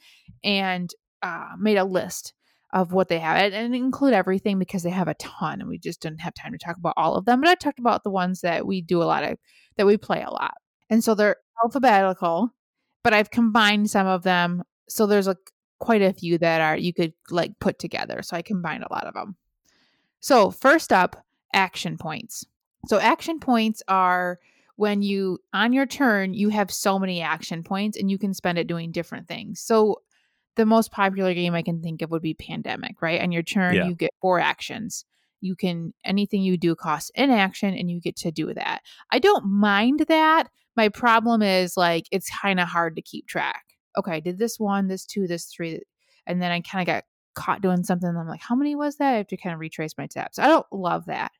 and uh, made a list of what they have, and include everything because they have a ton, and we just didn't have time to talk about all of them. But I talked about the ones that we do a lot of, that we play a lot, and so they're alphabetical. But I've combined some of them, so there's like quite a few that are you could like put together. So I combined a lot of them. So first up, action points. So action points are when you on your turn you have so many action points, and you can spend it doing different things. So the most popular game I can think of would be Pandemic, right? On your turn, yeah. You get four actions. You can, anything you do costs an action, and you get to do that. I don't mind that. My problem is like, it's kind of hard to keep track. Okay, I did this one, this two, this three. And then I kind of got caught doing something. And I'm like, how many was that? I have to kind of retrace my steps. I don't love that.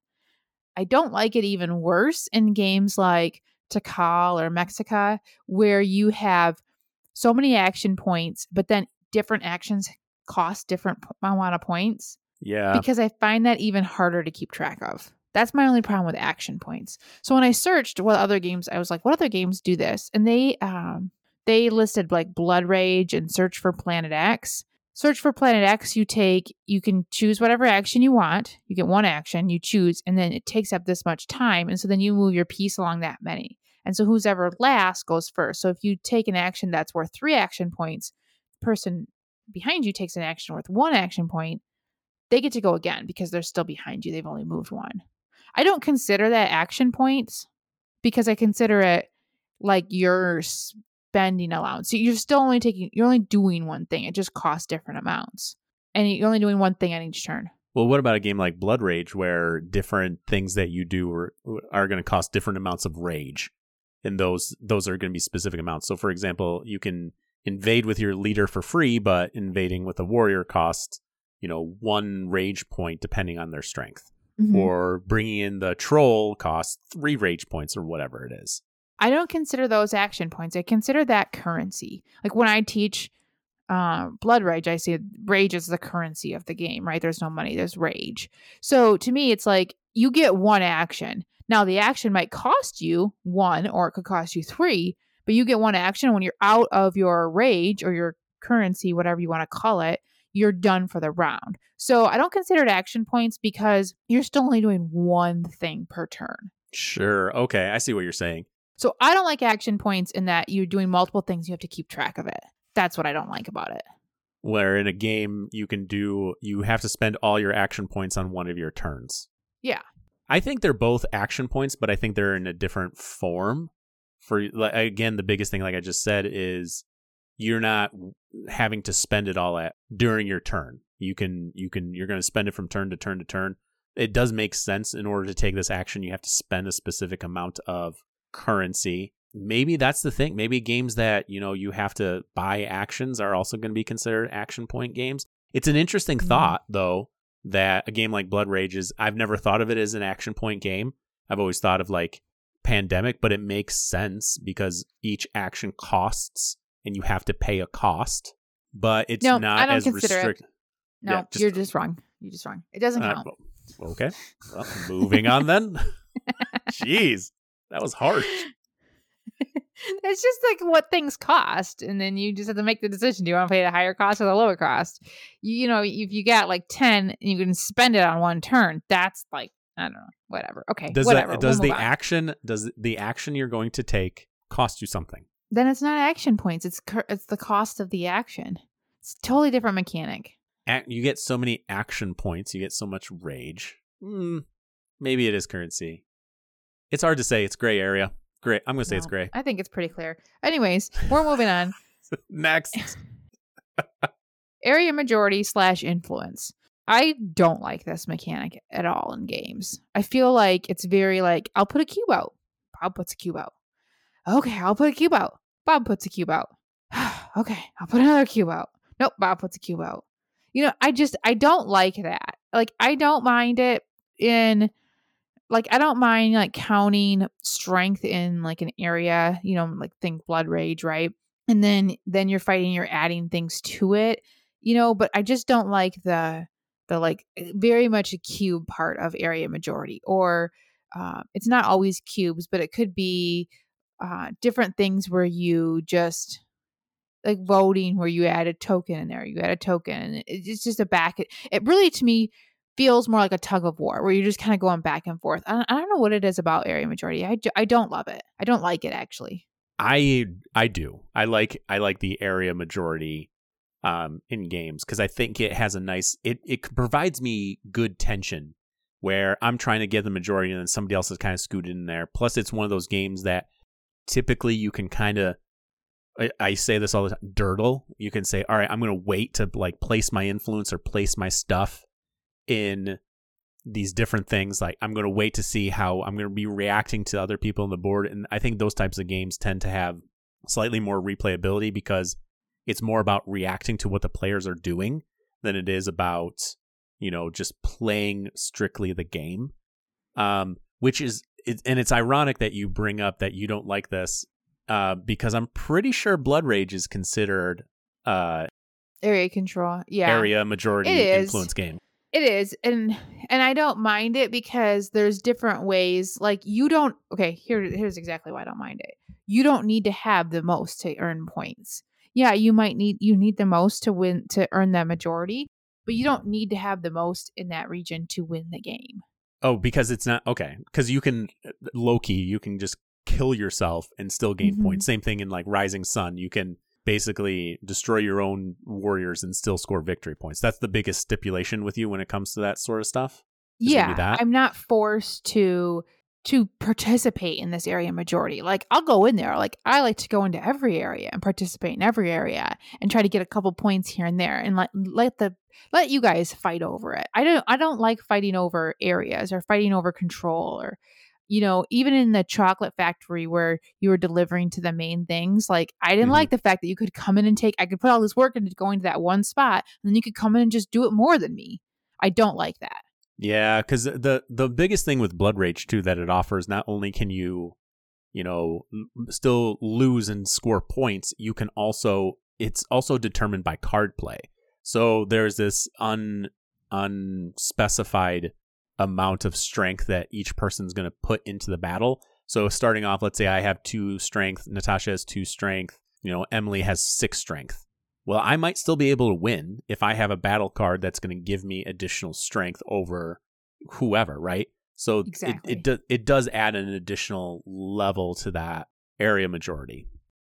I don't like it even worse in games like Tikal or Mexica, where you have so many action points, but then different actions cost different amount of points. Yeah. Because I find that even harder to keep track of. That's my only problem with action points. So when I searched what other games, I was like, what other games do this? And they um, they listed like Blood Rage and Search for Planet X. Search for Planet X, you take, you can choose whatever action you want. You get one action, you choose, and then it takes up this much time. And so then you move your piece along that many. And so who's ever last goes first. So if you take an action that's worth three action points, person behind you takes an action worth one action point, they get to go again because they're still behind you. They've only moved one. I don't consider that action points because I consider it like you're spending allowance. So you're still only taking, you're only doing one thing. It just costs different amounts. And you're only doing one thing on each turn. Well, what about a game like Blood Rage where different things that you do are, are going to cost different amounts of rage? And those those are going to be specific amounts. So for example, you can invade with your leader for free, but invading with a warrior costs, you know, one rage point depending on their strength. Mm-hmm. Or bringing in the troll costs three rage points or whatever it is. I don't consider those action points. I consider that currency. Like when I teach uh, Blood Rage, I say rage is the currency of the game, right? There's no money, there's rage. So to me, it's like you get one action. Now the action might cost you one or it could cost you three, but you get one action. When you're out of your rage or your currency, whatever you want to call it, you're done for the round. So I don't consider it action points because you're still only doing one thing per turn. Sure. Okay. I see what you're saying. So I don't like action points in that you're doing multiple things. You have to keep track of it. That's what I don't like about it. Where in a game you can do, you have to spend all your action points on one of your turns. Yeah. I think they're both action points, but I think they're in a different form. For again, the biggest thing, like I just said, is you're not having to spend it all at during your turn. You can, you can, you're going to spend it from turn to turn to turn. It does make sense in order to take this action, you have to spend a specific amount of currency. Maybe that's the thing. Maybe games that you know you have to buy actions are also going to be considered action point games. It's an interesting mm-hmm. thought, though, that a game like Blood Rage is. I've never thought of it as an action point game. I've always thought of like Pandemic, but it makes sense because each action costs and you have to pay a cost, but it's no, not I don't as restricted. No, yeah, just, you're just wrong. You're just wrong. It doesn't count. Uh, okay. Well, moving on then. Jeez, that was harsh. It's just like what things cost. And then you just have to make the decision. Do you want to pay the higher cost or the lower cost? You, you know, if you got like ten and you can spend it on one turn, that's like, I don't know. Whatever. Okay. Does, whatever. That, does we'll the action does the action you're going to take cost you something? Then it's not action points. It's cur- it's the cost of the action. It's a totally different mechanic. Act, you get so many action points. You get so much rage. Mm, maybe it is currency. It's hard to say. It's gray area. Gray. I'm going to no, say it's gray. I think it's pretty clear. Anyways, we're moving on. Next. Area majority slash influence. I don't like this mechanic at all in games. I feel like it's very like, I'll put a cube out. Bob puts a cube out. Okay, I'll put a cube out. Bob puts a cube out. Okay, I'll put another cube out. Nope, Bob puts a cube out. You know, I just, I don't like that. Like, I don't mind it in, like, I don't mind, like, counting strength in, like, an area, you know, like, think Blood Rage, right? And then, then you're fighting, you're adding things to it, you know, but I just don't like the, the, like, very much a cube part of area majority. Or uh, it's not always cubes, but it could be uh, different things where you just... like voting where you add a token in there, you add a token. It's just a back. It really, to me, feels more like a tug of war where you're just kind of going back and forth. I don't know what it is about area majority. I, do, I don't love it. I don't like it actually. I I do. I like I like the area majority um, in games because I think it has a nice. It it provides me good tension where I'm trying to get the majority and then somebody else is kind of scooted in there. Plus, it's one of those games that typically you can kind of. I say this all the time, dirtle. You can say, all right, I'm going to wait to like place my influence or place my stuff in these different things. Like I'm going to wait to see how I'm going to be reacting to other people on the board. And I think those types of games tend to have slightly more replayability because it's more about reacting to what the players are doing than it is about, you know, just playing strictly the game, um, which is, it, and it's ironic that you bring up that you don't like this. Uh, because I'm pretty sure Blood Rage is considered uh, area control, yeah, area majority influence game. It is, and and I don't mind it because there's different ways. Like you don't. Okay, here here's exactly why I don't mind it. You don't need to have the most to earn points. Yeah, you might need you need the most to win to earn that majority, but you don't need to have the most in that region to win the game. Oh, because it's not okay. Because you can low key, you can just. Kill yourself and still gain mm-hmm. points. Same thing in like Rising Sun. You can basically destroy your own warriors and still score victory points. That's the biggest stipulation with you when it comes to that sort of stuff. Is yeah, I'm not forced to to participate in this area majority. Like I'll go in there. Like I like to go into every area and participate in every area and try to get a couple points here and there and let let the let you guys fight over it. I don't I don't like fighting over areas or fighting over control or. You know, even in the chocolate factory where you were delivering to the main things, like I didn't mm-hmm. like the fact that you could come in and take, I could put all this work into going to that one spot and then you could come in and just do it more than me. I don't like that. Yeah, because the, the biggest thing with Blood Rage too, that it offers, not only can you, you know, still lose and score points, you can also, it's also determined by card play. So there's this un unspecified amount of strength that each person's going to put into the battle. So starting off, let's say I have two strength, Natasha has two strength, you know, Emily has six strength. Well, I might still be able to win if I have a battle card that's going to give me additional strength over whoever, right? So exactly. it it, do, it does add an additional level to that area majority.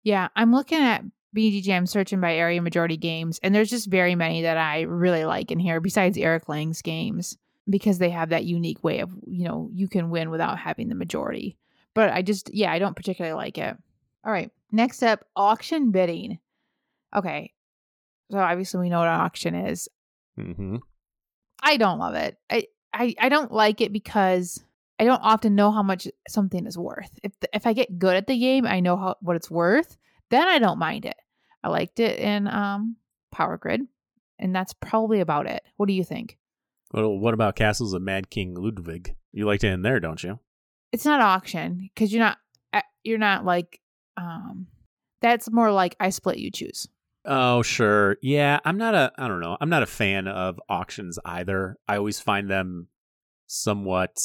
Yeah, I'm looking at B G G, I'm searching by area majority games, and there's just very many that I really like in here besides Eric Lang's games. Because they have that unique way of, you know, you can win without having the majority. But I just, yeah, I don't particularly like it. All right. Next up, auction bidding. Okay. So obviously we know what an auction is. Mm-hmm. I don't love it. I, I, I don't like it because I don't often know how much something is worth. If the, if I get good at the game, I know how what it's worth, then I don't mind it. I liked it in um Power Grid. And that's probably about it. What do you think? Well, what about Castles of Mad King Ludwig? You liked it in there, don't you? It's not auction because you're not you're not like um, that's more like I split, you choose. Oh, sure, yeah. I'm not a I don't know. I'm not a fan of auctions either. I always find them somewhat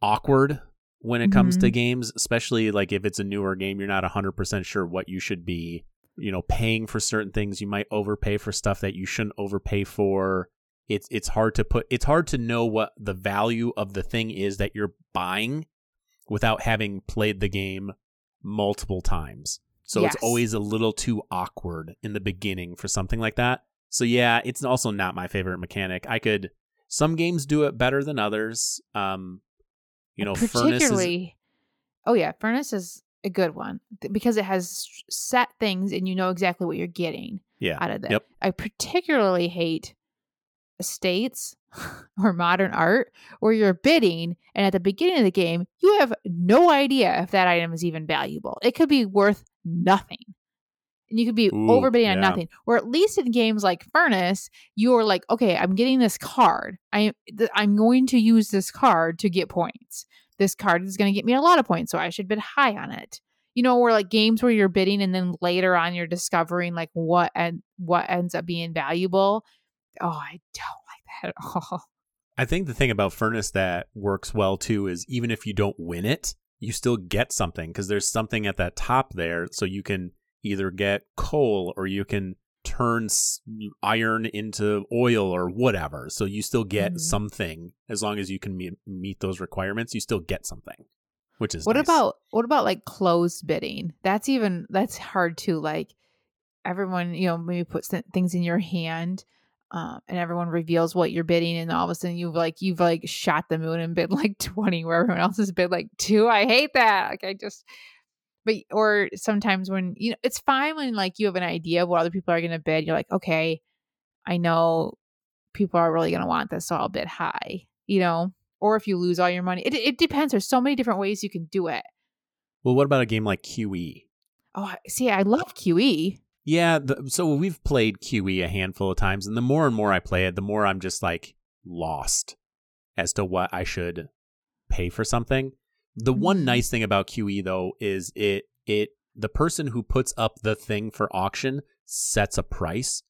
awkward when it mm-hmm. comes to games, especially like if it's a newer game. You're not one hundred percent sure what you should be, you know, paying for certain things. You might overpay for stuff that you shouldn't overpay for. It's it's hard to put it's hard to know what the value of the thing is that you're buying without having played the game multiple times. So yes. It's always a little too awkward in the beginning for something like that. So yeah, it's also not my favorite mechanic. I could, some games do it better than others. Um, you know, particularly, Furnace is, oh yeah, Furnace is a good one because it has set things and you know exactly what you're getting yeah. out of that. Yep. I particularly hate Estates or Modern Art where you're bidding and at the beginning of the game, you have no idea if that item is even valuable. It could be worth nothing. And you could be Ooh, overbidding yeah. on nothing. Or at least in games like Furnace, you're like, okay, I'm getting this card. I, th- I'm going to use this card to get points. This card is going to get me a lot of points, so I should bid high on it. You know, or like games where you're bidding and then later on you're discovering like what and what ends up being valuable. Oh, I don't like that at all. I think the thing about Furnace that works well too is even if you don't win it, you still get something because there's something at that top there, so you can either get coal or you can turn iron into oil or whatever. So you still get mm-hmm. something as long as you can meet, meet those requirements. You still get something, which is what nice. about what about like closed bidding? That's even that's hard too. Like everyone, you know, maybe puts th- things in your hand. Um, and everyone reveals what you're bidding, and all of a sudden you've like you've like shot the moon and bid like twenty, where everyone else has bid like two. I hate that. Like I just, but or sometimes when you know it's fine when like you have an idea of what other people are going to bid. You're like, okay, I know people are really going to want this, so I'll bid high. You know, or if you lose all your money, it it depends. There's so many different ways you can do it. Well, what about a game like Q E? Oh, see, I love Q E. Yeah, the, so we've played Q E a handful of times, and the more and more I play it, the more I'm just like lost as to what I should pay for something. The one nice thing about Q E though is it it the person who puts up the thing for auction sets a price,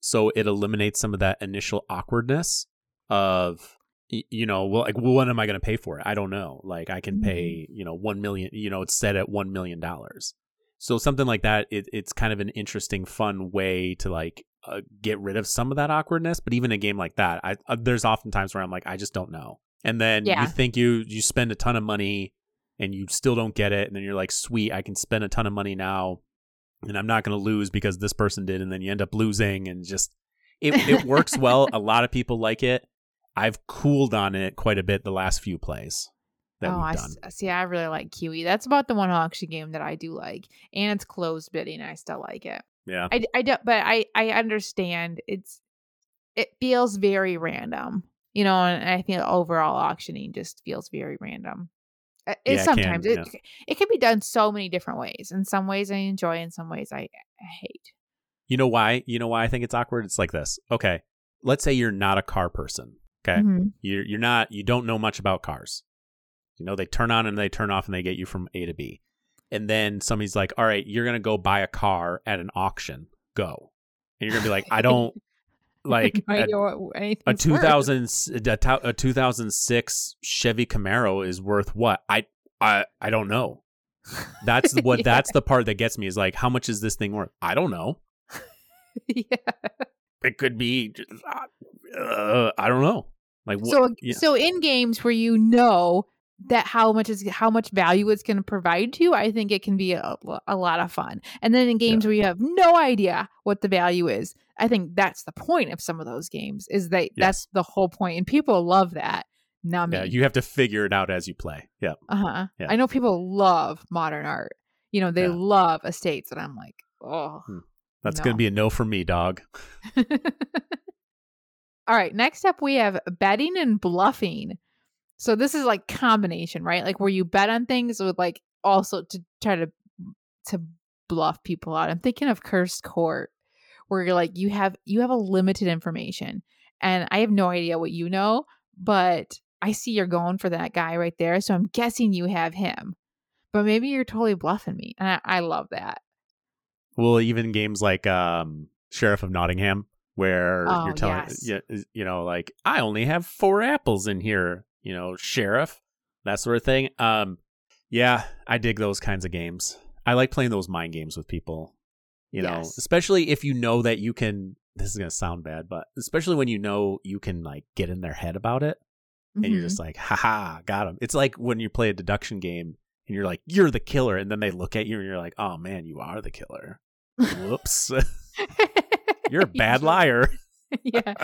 so it eliminates some of that initial awkwardness of you know, well, like well, what am I going to pay for it? I don't know. Like I can pay you know one million. You know, it's set at one million dollars. So something like that, it, it's kind of an interesting, fun way to like uh, get rid of some of that awkwardness. But even a game like that, I, uh, there's often times where I'm like, I just don't know. And then yeah. you think you you spend a ton of money and you still don't get it. And then you're like, sweet, I can spend a ton of money now and I'm not going to lose because this person did. And then you end up losing and just it, it works well. A lot of people like it. I've cooled on it quite a bit the last few plays. That oh, I see. I really like Q E. That's about the one auction game that I do like, and it's closed bidding. I still like it. Yeah, I, I don't, but I, I understand it's it feels very random, you know. And I think overall auctioning just feels very random. It yeah, sometimes it can, it, yeah. it can be done so many different ways. In some ways I enjoy, in some ways I, I hate. You know why? You know why I think it's awkward? It's like this. Okay, let's say you're not a car person. Okay, mm-hmm. you're you're not. You don't know much about cars. You know, they turn on and they turn off and they get you from A to B. And then somebody's like, all right, you're going to go buy a car at an auction. Go. And you're going to be like, I don't like I a, what a, two thousand, a, a two thousand six Chevy Camaro is worth what? I I, I don't know. That's what yeah. that's the part that gets me is like, how much is this thing worth? I don't know. yeah. It could be. Just, uh, I don't know. Like what, so, yeah. so in games where you know that how much is how much value it's going to provide to you, I think it can be a, a lot of fun. And then in games yeah. where you have no idea what the value is, I think that's the point of some of those games is that yes. that's the whole point. And people love that. Not me. Yeah, you have to figure it out as you play. Yeah. Uh-huh. Yeah. I know people love Modern Art. You know, they yeah. love Estates. And I'm like, oh. Hmm. That's no. going to be a no for me, dog. All right. Next up, we have betting and bluffing. So this is like combination, right? Like where you bet on things with like also to try to to bluff people out. I'm thinking of Cursed Court, where you're like you have you have a limited information, and I have no idea what you know, but I see you're going for that guy right there, so I'm guessing you have him, but maybe you're totally bluffing me, and I, I love that. Well, even games like um, Sheriff of Nottingham, where oh, you're telling yes. you, you know like I only have four apples in here. You know, sheriff, that sort of thing. Um, yeah, I dig those kinds of games. I like playing those mind games with people, you know, yes. especially if you know that you can, this is going to sound bad, but especially when you know you can like get in their head about it and mm-hmm. you're just like, haha, got him. It's like when you play a deduction game and you're like, you're the killer, and then they look at you and you're like, oh man, you are the killer. Whoops. You're a bad liar. Yeah.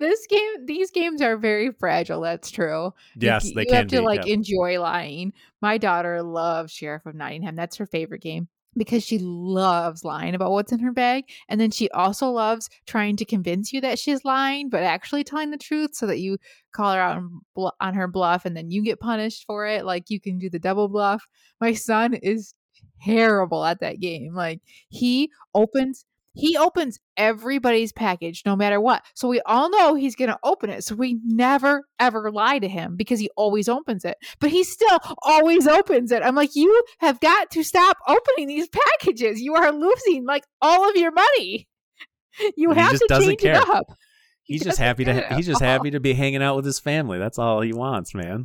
This game these games are very fragile, that's true. Yes, you, they you can have to be, like yeah. enjoy lying. My daughter loves Sheriff of Nottingham. That's her favorite game, because she loves lying about what's in her bag. And then she also loves trying to convince you that she's lying, but actually telling the truth, so that you call her out on, bl- on her bluff and then you get punished for it. Like, you can do the double bluff. My son is terrible at that game. Like, he opens, he opens everybody's package no matter what. So we all know he's going to open it. So we never, ever lie to him, because he always opens it, but he still always opens it. I'm like, you have got to stop opening these packages. You are losing like all of your money. You and have to change care. it up. He's he just happy to, ha- he's just all. happy to be hanging out with his family. That's all he wants, man.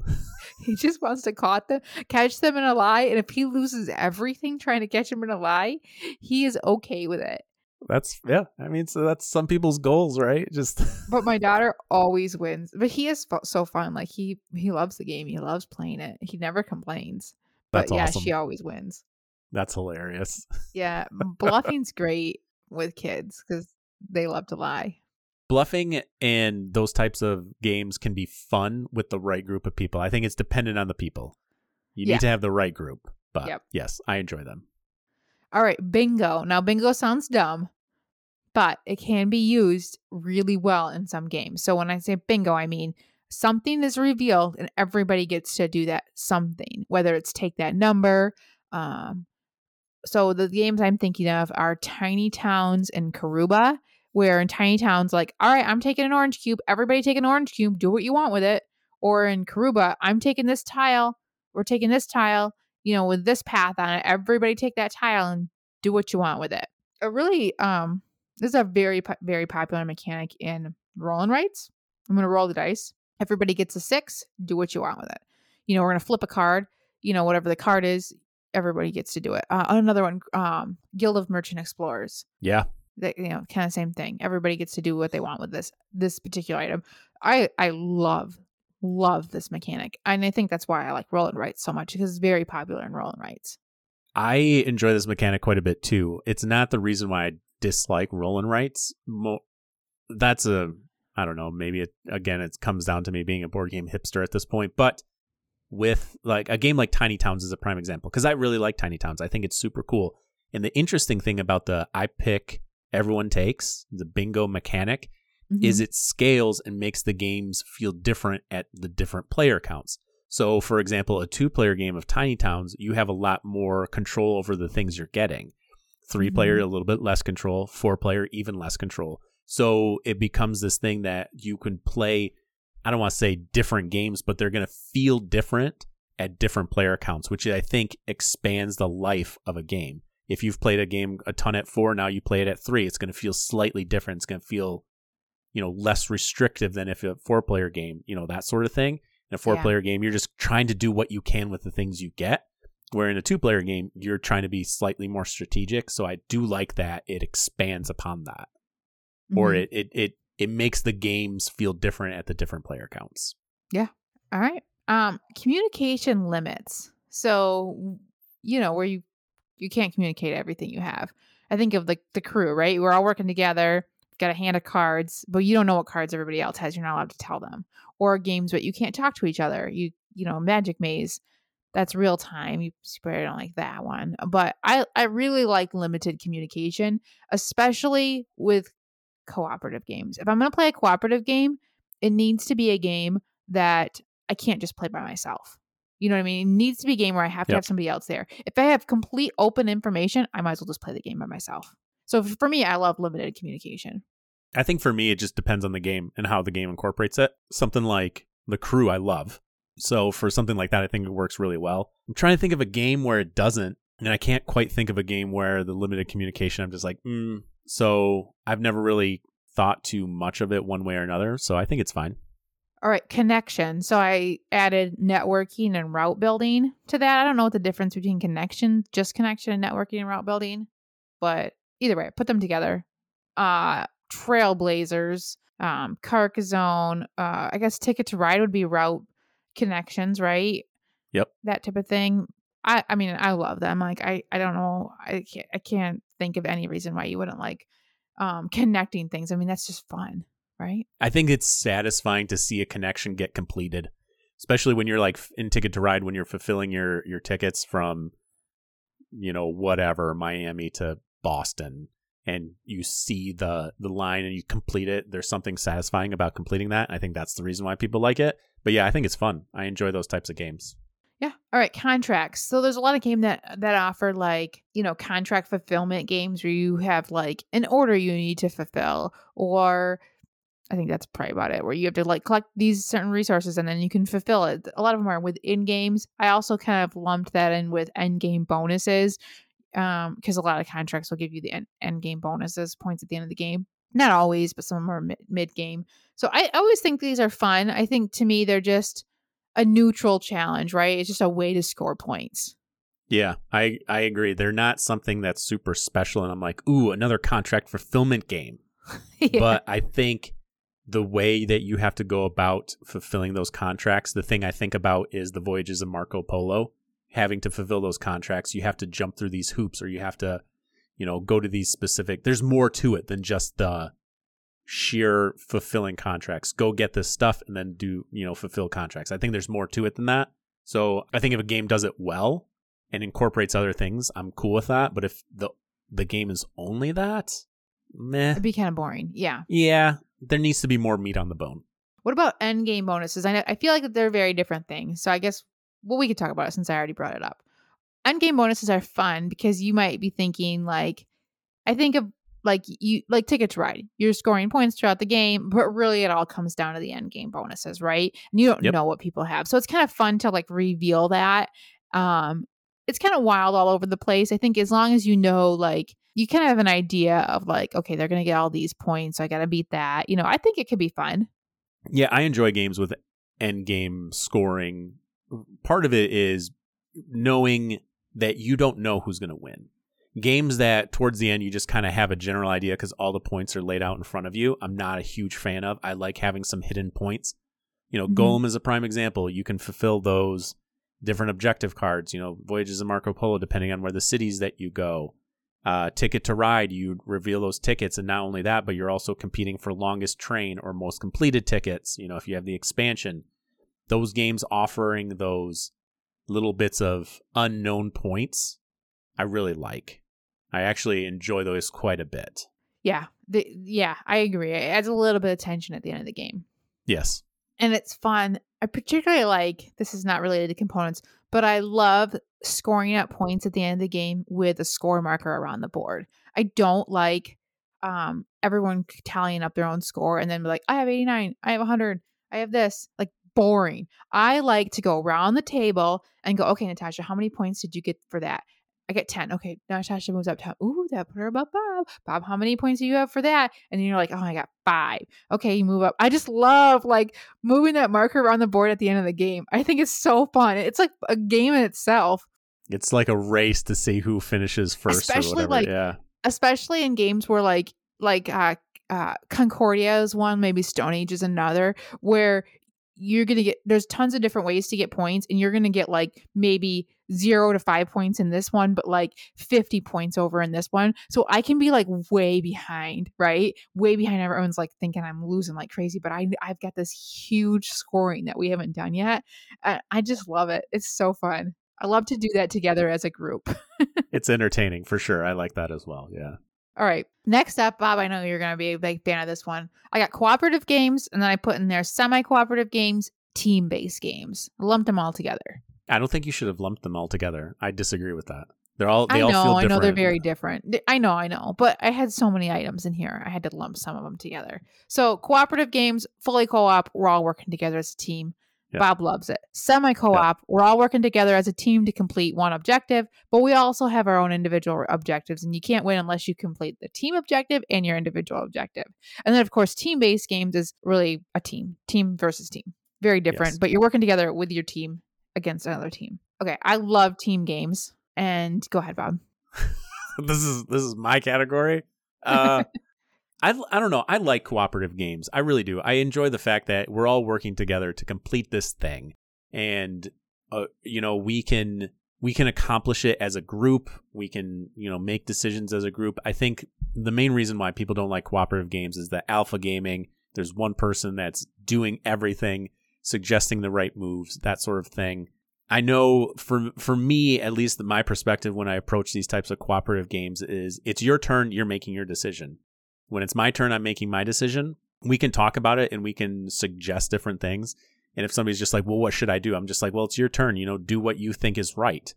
He just wants to caught them, catch them in a lie. And if he loses everything trying to catch him in a lie, he is okay with it. That's yeah. I mean, so that's some people's goals, right? Just. But my daughter always wins. But he is so fun. Like he, he loves the game. He loves playing it. He never complains. That's but yeah, awesome. She always wins. That's hilarious. Yeah, bluffing's great with kids because they love to lie. Bluffing and those types of games can be fun with the right group of people. I think it's dependent on the people. You yeah. need to have the right group. But yep. yes, I enjoy them. All right, bingo. Now, bingo sounds dumb, but it can be used really well in some games. So when I say bingo, I mean something is revealed and everybody gets to do that something, whether it's take that number. Um, so the games I'm thinking of are Tiny Towns and Karuba, where in Tiny Towns, like, all right, I'm taking an orange cube. Everybody take an orange cube. Do what you want with it. Or in Karuba, I'm taking this tile. We're taking this tile. You know, with this path on it, everybody take that tile and do what you want with it. It really, um, this is a very, very popular mechanic in rolling rights. I'm going to roll the dice. Everybody gets a six, do what you want with it. You know, we're going to flip a card, you know, whatever the card is, everybody gets to do it. Uh, another one, um, Guild of Merchant Explorers. Yeah. That, you know, kind of same thing. Everybody gets to do what they want with this, this particular item. I, I love Love this mechanic. And I think that's why I like roll and write so much, because it's very popular in roll and writes. I enjoy this mechanic quite a bit too. It's not the reason why I dislike roll and writes. That's a, I don't know, maybe it, again, it comes down to me being a board game hipster at this point. But with like a game like Tiny Towns is a prime example, because I really like Tiny Towns. I think it's super cool. And the interesting thing about the I pick, everyone takes, the bingo mechanic, Mm-hmm. is it scales and makes the games feel different at the different player counts. So, for example, a two-player game of Tiny Towns, you have a lot more control over the things you're getting. Three-player, mm-hmm. a little bit less control. Four-player, even less control. So it becomes this thing that you can play, I don't want to say different games, but they're going to feel different at different player counts, which I think expands the life of a game. If you've played a game a ton at four, now you play it at three, it's going to feel slightly different. It's going to feel, you know, less restrictive than if a four player game, you know, that sort of thing. In a four yeah. player game, you're just trying to do what you can with the things you get. Where in a two player game, you're trying to be slightly more strategic. So I do like that it expands upon that. Mm-hmm. Or it, it it it makes the games feel different at the different player counts. Yeah. All right. Um, communication limits. So, you know, where you, you can't communicate everything you have. I think of like the, the crew, right? We're all working together. Got a hand of cards, but you don't know what cards everybody else has. You're not allowed to tell them. Or games, but you can't talk to each other. You you know, Magic Maze, that's real time. You probably don't like that one. But I, I really like limited communication, especially with cooperative games. If I'm going to play a cooperative game, it needs to be a game that I can't just play by myself. You know what I mean? It needs to be a game where I have to yep. have somebody else there. If I have complete open information, I might as well just play the game by myself. So for me, I love limited communication. I think for me, it just depends on the game and how the game incorporates it. Something like The Crew, I love. So for something like that, I think it works really well. I'm trying to think of a game where it doesn't. And I can't quite think of a game where the limited communication, I'm just like, mm. So I've never really thought too much of it one way or another. So I think it's fine. All right. Connection. So I added networking and route building to that. I don't know what the difference between connection, just connection and networking and route building, but either way, put them together. Uh, Trailblazers, um, Carcassonne, uh, I guess Ticket to Ride would be route connections, right? Yep. That type of thing. I, I mean, I love them. Like, I, I don't know. I can't, I can't think of any reason why you wouldn't like um, connecting things. I mean, that's just fun, right? I think it's satisfying to see a connection get completed, especially when you're like in Ticket to Ride, when you're fulfilling your, your tickets from, you know, whatever, Miami to Boston, and you see the, the line and you complete it. There's something satisfying about completing that. I think that's the reason why people like it. But yeah, I think it's fun. I enjoy those types of games. Yeah. All right. Contracts. So there's a lot of games that, that offer like, you know, contract fulfillment games where you have like an order you need to fulfill, or I think that's probably about it, where you have to like collect these certain resources and then you can fulfill it. A lot of them are within games. I also kind of lumped that in with end game bonuses um, because a lot of contracts will give you the end, end game bonuses, points at the end of the game. Not always, but some of them are mid game. So I always think these are fun. I think to me, they're just a neutral challenge, right? It's just a way to score points. Yeah, I, I agree. They're not something that's super special. And I'm like, ooh, another contract fulfillment game. Yeah. But I think the way that you have to go about fulfilling those contracts, the thing I think about is the Voyages of Marco Polo. Having to fulfill those contracts, you have to jump through these hoops, or you have to, you know, go to these specific, there's more to it than just the sheer fulfilling contracts. Go get this stuff and then do, you know, fulfill contracts. I think there's more to it than that. So I think if a game does it well and incorporates other things, I'm cool with that. But if the the game is only that, meh. It'd be kind of boring. Yeah. Yeah. There needs to be more meat on the bone. What about end game bonuses? I know, I feel like they're very different things. So I guess, well, we could talk about it since I already brought it up. End game bonuses are fun because you might be thinking like, I think of like you like Ticket to Ride. You're scoring points throughout the game, but really it all comes down to the end game bonuses, right? And you don't yep. know what people have. So it's kind of fun to like reveal that. Um, it's kind of wild all over the place. I think as long as you know, like you kind of have an idea of like, okay, they're going to get all these points, so I got to beat that. You know, I think it could be fun. Yeah, I enjoy games with end game scoring. Part of it is knowing that you don't know who's going to win. Games that towards the end you just kind of have a general idea because all the points are laid out in front of you, I'm not a huge fan of. I like having some hidden points. You know, mm-hmm. Golem is a prime example. You can fulfill those different objective cards. You know, Voyages of Marco Polo, depending on where the cities that you go. Uh, Ticket to Ride, you reveal those tickets, and not only that, but you're also competing for longest train or most completed tickets. You know, if you have the expansion, those games offering those little bits of unknown points, I really like. I actually enjoy those quite a bit. Yeah. The, yeah, I agree. It adds a little bit of tension at the end of the game. Yes. And it's fun. I particularly like, this is not related to components, but I love scoring up points at the end of the game with a score marker around the board. I don't like um, everyone tallying up their own score and then be like, I have eighty-nine, I have one hundred, I have this. Like, boring. I like to go around the table and go, okay, Natasha, how many points did you get for that? I get ten. Okay, now Natasha moves up to, ooh, that put her above Bob. Bob, how many points do you have for that? And then you're like, oh, I got five. Okay, you move up. I just love like moving that marker around the board at the end of the game. I think it's so fun. It's like a game in itself. It's like a race to see who finishes first, especially or whatever. Like, yeah. Especially in games where like like uh, uh, Concordia is one, maybe Stone Age is another, where you're going to get, there's tons of different ways to get points, and you're going to get like maybe zero to five points in this one, but like fifty points over in this one. So I can be like way behind, right? Way behind. Everyone's like thinking I'm losing like crazy, but I, I've got this huge scoring that we haven't done yet. Uh, I just love it. It's so fun. I love to do that together as a group. It's entertaining for sure. I like that as well. Yeah. All right. Next up, Bob, I know you're going to be a big fan of this one. I got cooperative games, and then I put in there semi-cooperative games, team-based games. I lumped them all together. I don't think you should have lumped them all together. I disagree with that. They're all, they I know, all feel different. I know they're very different. I know, I know. But I had so many items in here. I had to lump some of them together. So cooperative games, fully co-op, we're all working together as a team. Yep. Bob loves it. Semi-co-op, yep. We're all working together as a team to complete one objective, but we also have our own individual objectives, and you can't win unless you complete the team objective and your individual objective. And then, of course, team-based games is really a team, team versus team. Very different, yes. But you're working together with your team against another team. Okay, I love team games, and go ahead, Bob. This is this is my category. Uh I, I don't know. I like cooperative games. I really do. I enjoy the fact that we're all working together to complete this thing. And, uh, you know, we can we can accomplish it as a group. We can, you know, make decisions as a group. I think the main reason why people don't like cooperative games is that alpha gaming, there's one person that's doing everything, suggesting the right moves, that sort of thing. I know for for me, at least my perspective when I approach these types of cooperative games is it's your turn, you're making your decision. When it's my turn, I'm making my decision. We can talk about it and we can suggest different things. And if somebody's just like, well, what should I do? I'm just like, well, it's your turn, you know, do what you think is right.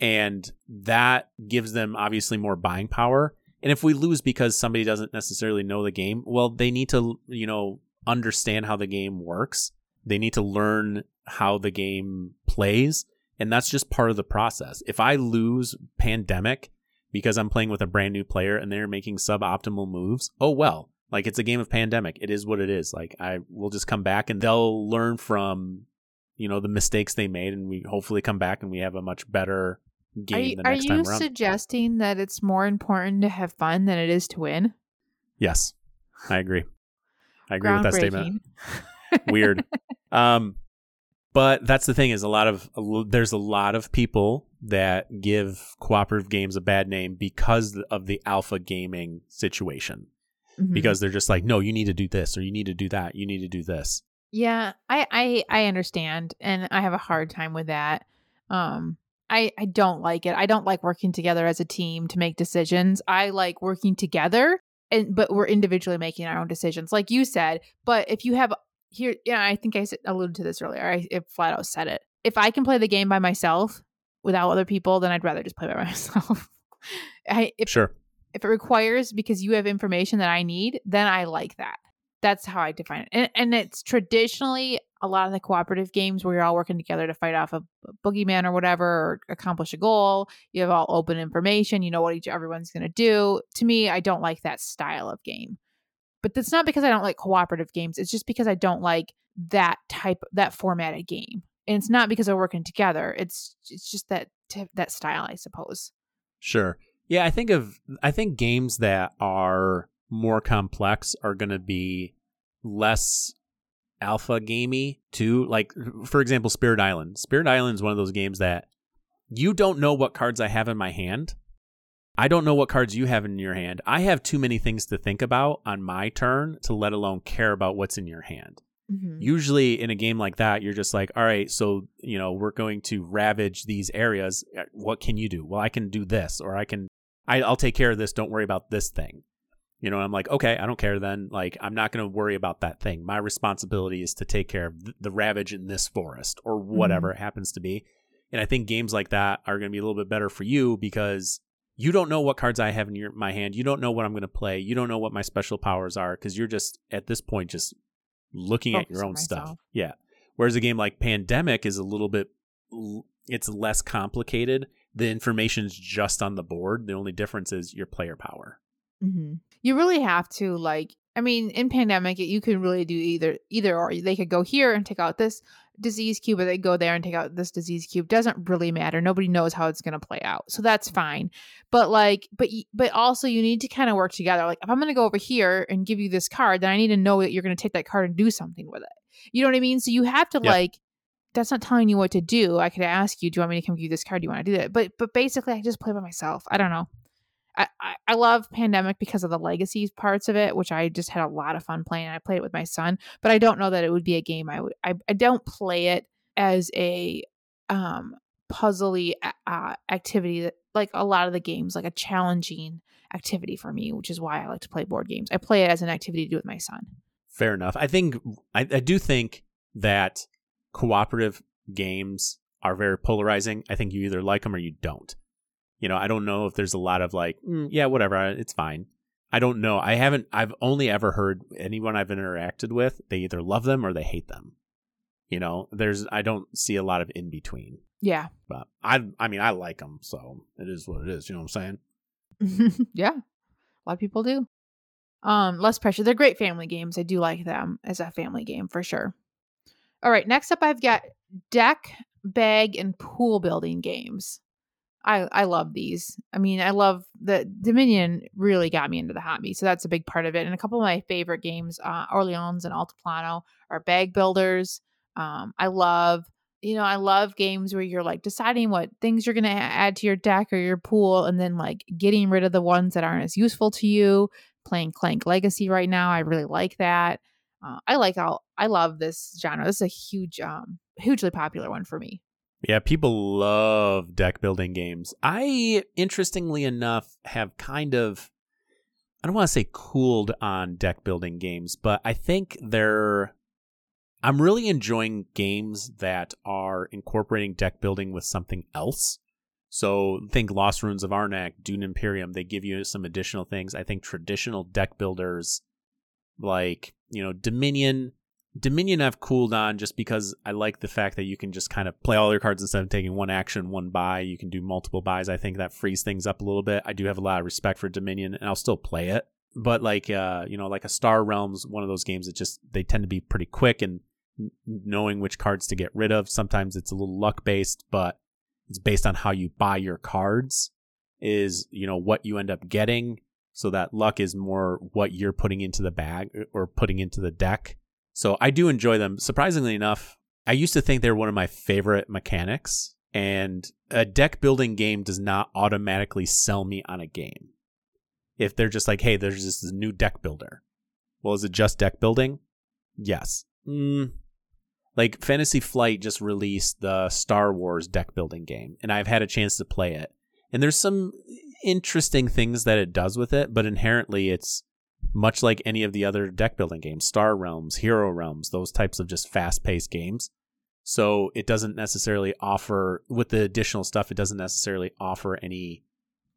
And that gives them obviously more buying power. And if we lose because somebody doesn't necessarily know the game, well, they need to, you know, understand how the game works. They need to learn how the game plays. And that's just part of the process. If I lose Pandemic because I'm playing with a brand new player and they're making suboptimal moves, oh, well. Like, it's a game of Pandemic. It is what it is. Like, I will just come back and they'll learn from, you know, the mistakes they made, and we hopefully come back and we have a much better game the next time around. Are you suggesting that it's more important to have fun than it is to win? Yes, I agree. I agree with that statement. Weird. Um, but that's the thing is a lot of, there's a lot of people that give cooperative games a bad name because of the alpha gaming situation. Mm-hmm. Because they're just like, no, you need to do this or you need to do that. You need to do this. Yeah, I I, I understand. And I have a hard time with that. Um, I, I don't like it. I don't like working together as a team to make decisions. I like working together, and but we're individually making our own decisions, like you said. But if you have here, yeah, I think I alluded to this earlier. I it flat out said it. If I can play the game by myself without other people, then I'd rather just play by myself. I, if, sure. If it requires, because you have information that I need, then I like that. That's how I define it. And, and it's traditionally a lot of the cooperative games where you're all working together to fight off a boogeyman or whatever, or accomplish a goal. You have all open information. You know what each everyone's going to do. To me, I don't like that style of game. But that's not because I don't like cooperative games. It's just because I don't like that type, that formatted game. And it's not because we're working together. It's it's just that that style, I suppose. Sure. Yeah, I think of I think games that are more complex are going to be less alpha gamey too. Like, for example, Spirit Island. Spirit Island is one of those games that you don't know what cards I have in my hand. I don't know what cards you have in your hand. I have too many things to think about on my turn to let alone care about what's in your hand. Mm-hmm. Usually in a game like that, you're just like, all right, so, you know, we're going to ravage these areas. What can you do? Well, I can do this, or I can I, I'll take care of this. Don't worry about this thing. You know, I'm like, okay, I don't care then. Like, I'm not going to worry about that thing. My responsibility is to take care of th- the ravage in this forest or whatever mm-hmm. it happens to be. And I think games like that are going to be a little bit better for you because you don't know what cards I have in your, my hand. You don't know what I'm going to play. You don't know what my special powers are because you're just, at this point, just looking Focus at your own myself. Stuff. Yeah. Whereas a game like Pandemic is a little bit, it's less complicated. The information's just on the board. The only difference is your player power. Mm-hmm. You really have to, like, I mean, in Pandemic, you can really do either, either or. They could go here and take out this disease cube, or they go there and take out this disease cube. Doesn't really matter. Nobody knows how it's going to play out. So that's fine. But like, but, but also you need to kind of work together. Like, if I'm going to go over here and give you this card, then I need to know that you're going to take that card and do something with it. You know what I mean? So you have to yeah. like, that's not telling you what to do. I could ask you, do you want me to come give you this card? Do you want to do that? But but basically, I just play by myself. I don't know. I, I, I love Pandemic because of the legacy parts of it, which I just had a lot of fun playing. I played it with my son, but I don't know that it would be a game I would. I, I don't play it as a um, puzzly uh, activity that, like a lot of the games, like a challenging activity for me, which is why I like to play board games. I play it as an activity to do with my son. Fair enough. I think I, I do think that cooperative games are very polarizing. I think you either like them or you don't. You know, I don't know if there's a lot of like, mm, yeah, whatever, it's fine. I don't know. I haven't, I've only ever heard anyone I've interacted with, they either love them or they hate them. You know, there's, I don't see a lot of in between. Yeah. But I, I mean, I like them. So it is what it is. You know what I'm saying? Yeah. A lot of people do. Um, less pressure. They're great family games. I do like them as a family game for sure. All right. Next up, I've got deck, bag, and pool building games. I, I love these. I mean, I love the Dominion really got me into the hobby. So that's a big part of it. And a couple of my favorite games, uh, Orleans and Altiplano, are bag builders. Um, I love you know, I love games where you're like deciding what things you're going to add to your deck or your pool, and then like getting rid of the ones that aren't as useful to you. Playing Clank Legacy right now, I really like that. Uh, I like all. I love this genre. This is a huge, um, hugely popular one for me. Yeah, people love deck building games. I, interestingly enough, have kind of, I don't want to say cooled on deck building games, but I think they're, I'm really enjoying games that are incorporating deck building with something else. So think Lost Ruins of Arnak, Dune Imperium, they give you some additional things. I think traditional deck builders like, you know, Dominion, Dominion I've cooled on just because I like the fact that you can just kind of play all your cards instead of taking one action, one buy. You can do multiple buys. I think that frees things up a little bit. I do have a lot of respect for Dominion, and I'll still play it. But like, uh, you know, like a Star Realms, one of those games that just, they tend to be pretty quick and knowing which cards to get rid of. Sometimes it's a little luck-based, but it's based on how you buy your cards is, you know, what you end up getting. So that luck is more what you're putting into the bag or putting into the deck. So I do enjoy them. Surprisingly enough, I used to think they were one of my favorite mechanics, and a deck building game does not automatically sell me on a game. If they're just like, hey, there's this new deck builder. Well, is it just deck building? Yes. Mm. Like Fantasy Flight just released the Star Wars deck building game, and I've had a chance to play it. And there's some interesting things that it does with it, but inherently it's much like any of the other deck building games, Star Realms, Hero Realms, those types of just fast-paced games. So it doesn't necessarily offer, with the additional stuff, it doesn't necessarily offer any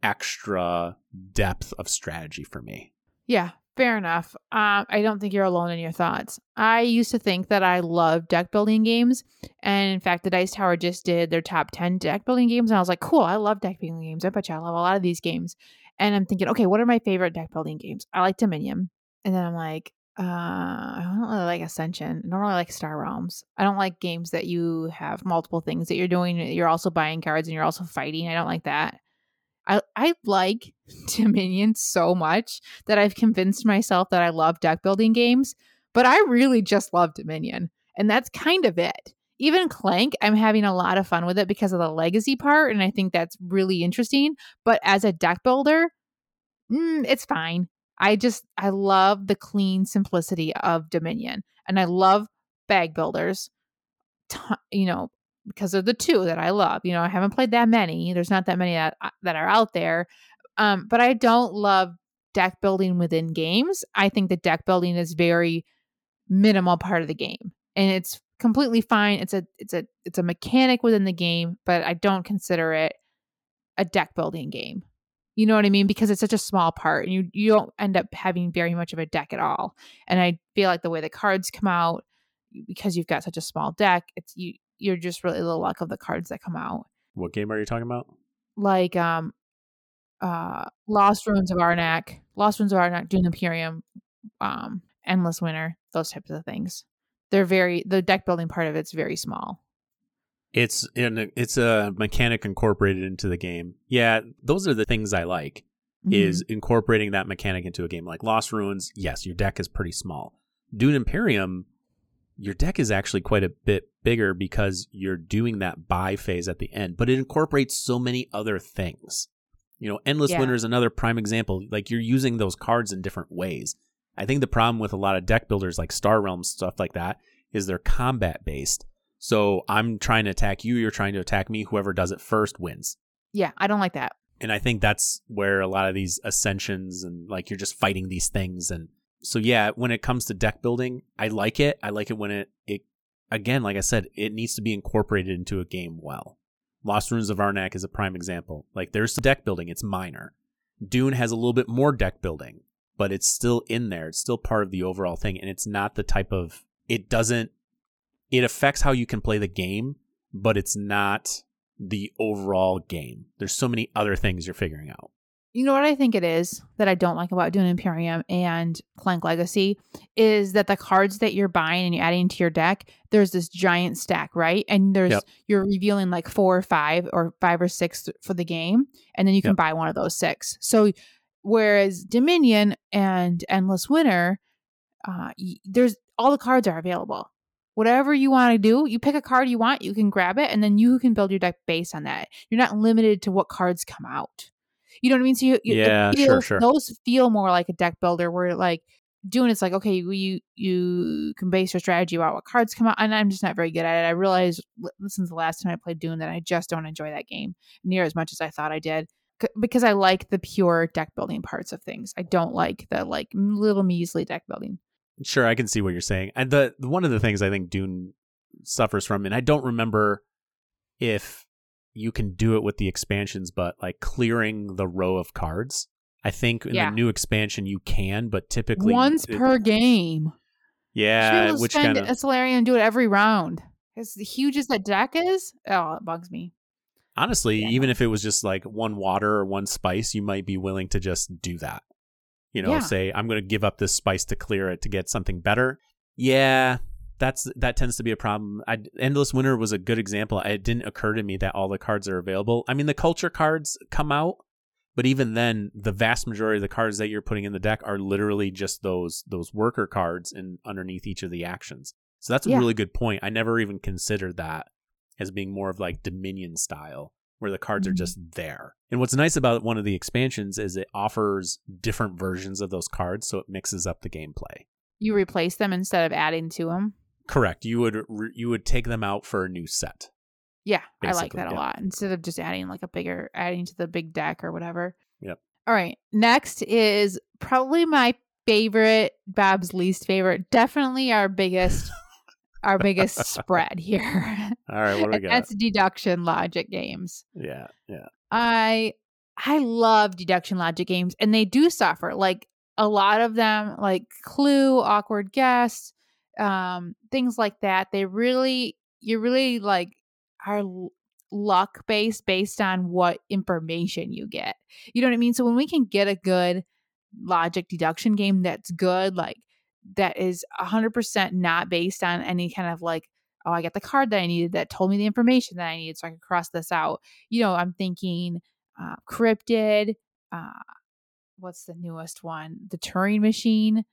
extra depth of strategy for me. Yeah, fair enough. Um, I don't think you're alone in your thoughts. I used to think that I loved deck building games. And in fact, the Dice Tower just did their top ten deck building games. And I was like, cool, I love deck building games. I bet you I love a lot of these games. And I'm thinking, okay, what are my favorite deck building games? I like Dominion. And then I'm like, uh, I don't really like Ascension. I don't really like Star Realms. I don't like games that you have multiple things that you're doing. You're also buying cards and you're also fighting. I don't like that. I, I like Dominion so much that I've convinced myself that I love deck building games, but I really just love Dominion. And that's kind of it. Even Clank, I'm having a lot of fun with it because of the legacy part. And I think that's really interesting. But as a deck builder, mm, it's fine. I just, I love the clean simplicity of Dominion. And I love bag builders, t- you know, because they're the two that I love. You know, I haven't played that many. There's not that many that that are out there. Um, but I don't love deck building within games. I think that deck building is very minimal part of the game. And it's completely fine. It's a it's a it's a mechanic within the game, but I don't consider it a deck building game. You know what I mean? Because it's such a small part, and you you don't end up having very much of a deck at all. And I feel like the way the cards come out, because you've got such a small deck, it's you you're just really the luck of the cards that come out. What game are you talking about? Like um, uh, Lost Ruins of Arnak, Lost Ruins of Arnak, Dune Imperium, um, Endless Winter, those types of things. They're very, the deck building part of it's very small. It's in, it's a mechanic incorporated into the game. Yeah, those are the things I like, mm-hmm. is incorporating that mechanic into a game. Like Lost Ruins, yes, your deck is pretty small. Dune Imperium, your deck is actually quite a bit bigger because you're doing that buy phase at the end, but it incorporates so many other things. You know, Endless yeah. Winter is another prime example. Like you're using those cards in different ways. I think the problem with a lot of deck builders like Star Realms, stuff like that, is they're combat based. So I'm trying to attack you, you're trying to attack me, whoever does it first wins. Yeah, I don't like that. And I think that's where a lot of these ascensions and like you're just fighting these things. And so yeah, when it comes to deck building, I like it. I like it when it, it again, like I said, it needs to be incorporated into a game well. Lost Ruins of Arnak is a prime example. Like there's some deck building, it's minor. Dune has a little bit more deck building, but it's still in there. It's still part of the overall thing. And it's not the type of, it doesn't, it affects how you can play the game, but it's not the overall game. There's so many other things you're figuring out. You know what I think it is that I don't like about Dune Imperium and Clank Legacy is that the cards that you're buying and you're adding to your deck, there's this giant stack, right? And there's yep. you're revealing like four or five or five or six for the game. And then you can yep. buy one of those six. So whereas Dominion and Endless Winter, uh, there's all the cards are available. whatever you want to do, you pick a card you want, you can grab it, and then you can build your deck based on that. You're not limited to what cards come out. You know what I mean? So you, you yeah, feel, sure, sure. Those feel more like a deck builder, where like Dune, it's like, okay, you you can base your strategy about what cards come out, and I'm just not very good at it. I realized since the last time I played Dune that I just don't enjoy that game near as much as I thought I did, because I like the pure deck building parts of things. I don't like the like little measly deck building. Sure, I can see what you're saying. And the one of the things I think Dune suffers from, and I don't remember if you can do it with the expansions, but like clearing the row of cards. I think in yeah. the new expansion you can, but typically once it, per game. Yeah, which kind of a Solarium and do it every round. As huge as that deck is, oh, it bugs me. Honestly, yeah. even if it was just like one water or one spice, you might be willing to just do that. You know, yeah. say, I'm going to give up this spice to clear it to get something better. Yeah, that's that tends to be a problem. I, Endless Winter was a good example. It didn't occur to me that all the cards are available. I mean, the culture cards come out, but even then, the vast majority of the cards that you're putting in the deck are literally just those those worker cards in, underneath each of the actions. So that's a yeah. really good point. I never even considered that as being more of like Dominion style, where the cards mm-hmm. are just there. And what's nice about one of the expansions is it offers different versions of those cards, so it mixes up the gameplay. You replace them instead of adding to them? Correct. You would re- you would take them out for a new set. Yeah, basically. I like that yeah. a lot. Instead of just adding like a bigger, adding to the big deck or whatever. Yep. All right. Next is probably my favorite, Bob's least favorite, definitely our biggest our biggest spread here. All right, what do we got? That's deduction logic games. Yeah, yeah. I I love deduction logic games, and they do suffer. Like a lot of them, like Clue, Awkward Guess, um, things like that. They really, you really like are luck based, based on what information you get. You know what I mean? So when we can get a good logic deduction game that's good, like, that is one hundred percent not based on any kind of like, oh, I got the card that I needed that told me the information that I needed so I could cross this out. You know, I'm thinking uh, Cryptid. Uh, what's the newest one? The Turing Machine.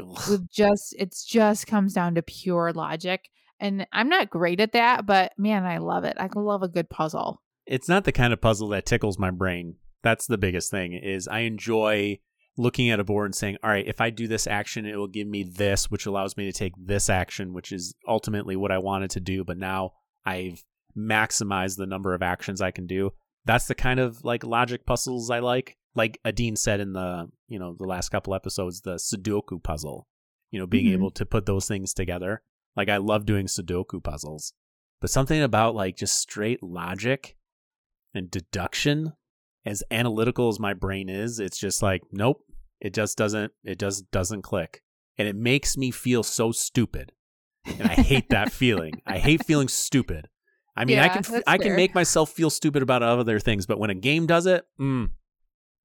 Ugh. With just, it's just comes down to pure logic. And I'm not great at that, but man, I love it. I love a good puzzle. It's not the kind of puzzle that tickles my brain. That's the biggest thing, is I enjoy looking at a board and saying, all right, if I do this action, it will give me this, which allows me to take this action, which is ultimately what I wanted to do. But now I've maximized the number of actions I can do. That's the kind of like logic puzzles I like. Like Adine said in the, you know, the last couple episodes, the Sudoku puzzle, you know, being mm-hmm. able to put those things together. Like I love doing Sudoku puzzles, but something about like just straight logic and deduction, as analytical as my brain is, it's just like, nope. It just doesn't, it just doesn't click. And it makes me feel so stupid. And I hate that feeling. I hate feeling stupid. I mean, yeah, I can, I fair. can make myself feel stupid about other things, but when a game does it, mm,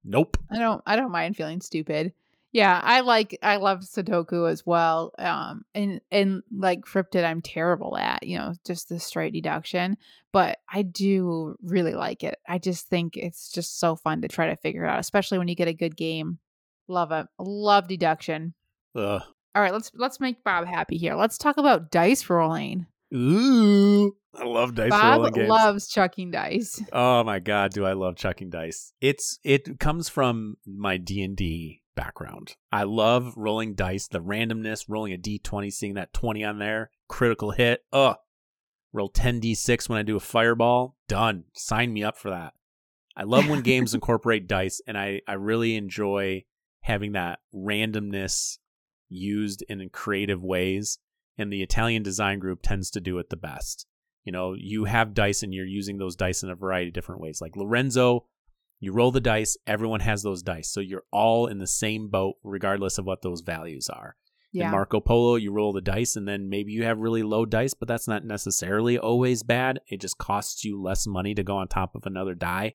nope. I don't, I don't mind feeling stupid. Yeah. I like, I love Sudoku as well. Um, and, and like Cryptid, I'm terrible at, you know, just the straight deduction, but I do really like it. I just think it's just so fun to try to figure it out, especially when you get a good game. Love it. Love deduction. Ugh. All right, let's let's make Bob happy here. Let's talk about dice rolling. Ooh, I love dice Bob rolling games. Bob loves chucking dice. Oh my God, do I love chucking dice. It's It comes from my D and D background. I love rolling dice, the randomness, rolling a d twenty, seeing that twenty on there, critical hit. Ugh. Roll ten d six when I do a fireball. Done. Sign me up for that. I love when games incorporate dice, and I, I really enjoy having that randomness used in creative ways. And the Italian design group tends to do it the best. You know, you have dice and you're using those dice in a variety of different ways. Like Lorenzo, you roll the dice, everyone has those dice. So you're all in the same boat, regardless of what those values are. Yeah. In Marco Polo, you roll the dice and then maybe you have really low dice, but that's not necessarily always bad. It just costs you less money to go on top of another die.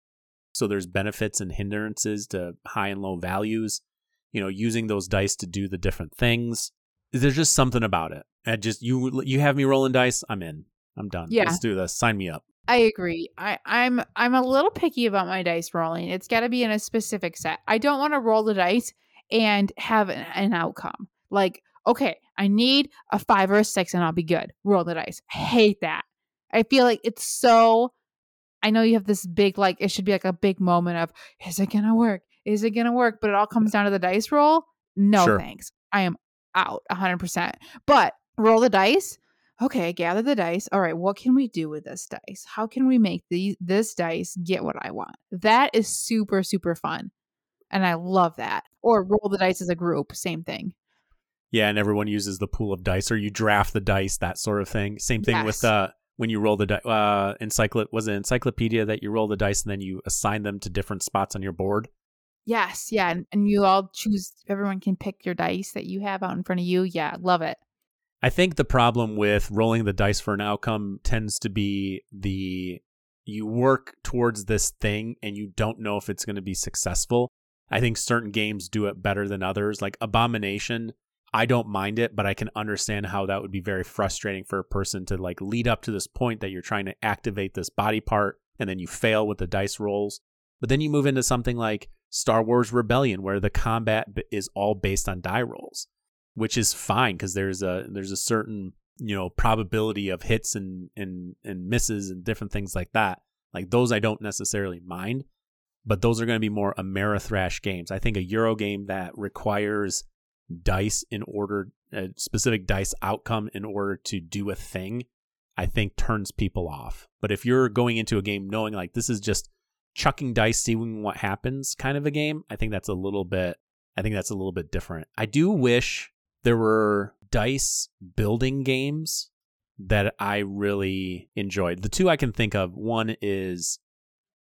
So there's benefits and hindrances to high and low values. You know, using those dice to do the different things. There's just something about it. I just you you have me rolling dice, I'm in. I'm done. Yeah. Let's do this. Sign me up. I agree. I, I'm I'm a little picky about my dice rolling. It's got to be in a specific set. I don't want to roll the dice and have an, an outcome. Like, okay, I need a five or a six and I'll be good. Roll the dice. I hate that. I feel like it's so, I know you have this big, like, it should be like a big moment of, is it going to work? Is it going to work? But it all comes down to the dice roll. No, sure. Thanks. I am out one hundred percent. But roll the dice. Okay, gather the dice. All right, what can we do with this dice? How can we make the, this dice get what I want? That is super, super fun. And I love that. Or roll the dice as a group. Same thing. Yeah, and everyone uses the pool of dice, or you draft the dice, that sort of thing. Same thing yes. with uh, when you roll the dice. Uh, encycl- was it Encyclopedia that you roll the dice and then you assign them to different spots on your board? Yes, yeah. And, and you all choose, everyone can pick your dice that you have out in front of you. Yeah, love it. I think the problem with rolling the dice for an outcome tends to be the you work towards this thing and you don't know if it's going to be successful. I think certain games do it better than others. Like Abomination, I don't mind it, but I can understand how that would be very frustrating for a person to like lead up to this point that you're trying to activate this body part and then you fail with the dice rolls. But then you move into something like Star Wars Rebellion, where the combat is all based on die rolls, which is fine because there's a there's a certain, you know, probability of hits and, and, and misses and different things like that. Like those I don't necessarily mind, but those are going to be more Amerithrash games. I think a Euro game that requires dice in order, a specific dice outcome in order to do a thing, I think turns people off. But if you're going into a game knowing like this is just chucking dice, seeing what happens kind of a game, I think that's a little bit, I think that's a little bit different. I do wish there were dice building games that I really enjoyed. The two I can think of, one is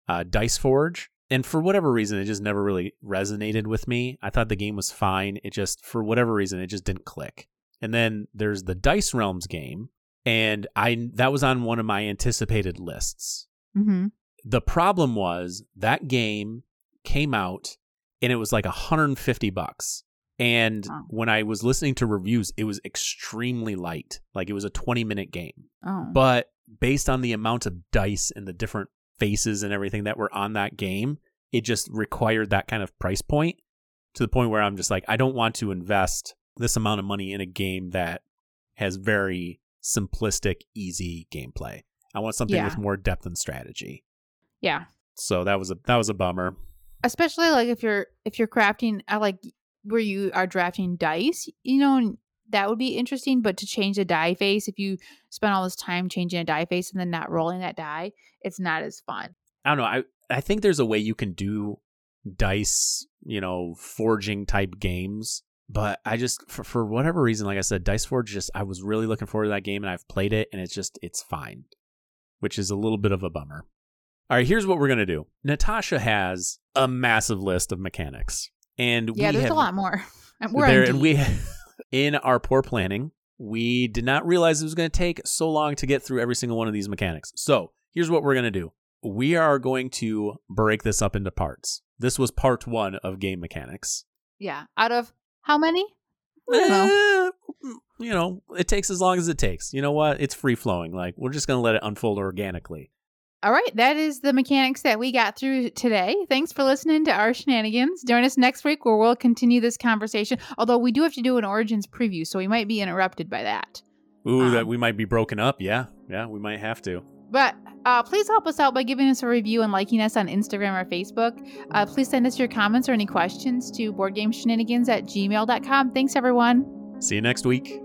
uh, Dice Forge. And for whatever reason, it just never really resonated with me. I thought the game was fine. It just, for whatever reason, it just didn't click. And then there's the Dice Realms game. And I that was on one of my anticipated lists. Mm-hmm. The problem was that game came out and it was like one hundred fifty bucks. And oh. when I was listening to reviews, it was extremely light. Like it was a twenty minute game. Oh. But based on the amount of dice and the different faces and everything that were on that game, it just required that kind of price point to the point where I'm just like, I don't want to invest this amount of money in a game that has very simplistic, easy gameplay. I want something yeah. with more depth and strategy. Yeah. So that was a that was a bummer. Especially like if you're if you're crafting like where you are drafting dice, you know, that would be interesting. But to change the die face, if you spend all this time changing a die face and then not rolling that die, it's not as fun. I don't know. I, I think there's a way you can do dice, you know, forging type games. But I just, for, for whatever reason, like I said, Dice Forge, just, I was really looking forward to that game and I've played it and it's just, it's fine, which is a little bit of a bummer. All right, here's what we're going to do. Natasha has a massive list of mechanics. And yeah, we there's have, a lot more. We're there, and we, in our poor planning, we did not realize it was going to take so long to get through every single one of these mechanics. So here's what we're going to do. We are going to break this up into parts. This was part one of game mechanics. Yeah. Out of how many? I don't know. Uh, you know, it takes as long as it takes. You know what? It's free flowing. Like, we're just going to let it unfold organically. All right, that is the mechanics that we got through today. Thanks for listening to our shenanigans. Join us next week where we'll continue this conversation, although we do have to do an Origins preview, so we might be interrupted by that. Ooh, um, that we might be broken up, yeah. Yeah, we might have to. But uh, please help us out by giving us a review and liking us on Instagram or Facebook. Uh, please send us your comments or any questions to boardgameshenanigans at gmail dot com. Thanks, everyone. See you next week.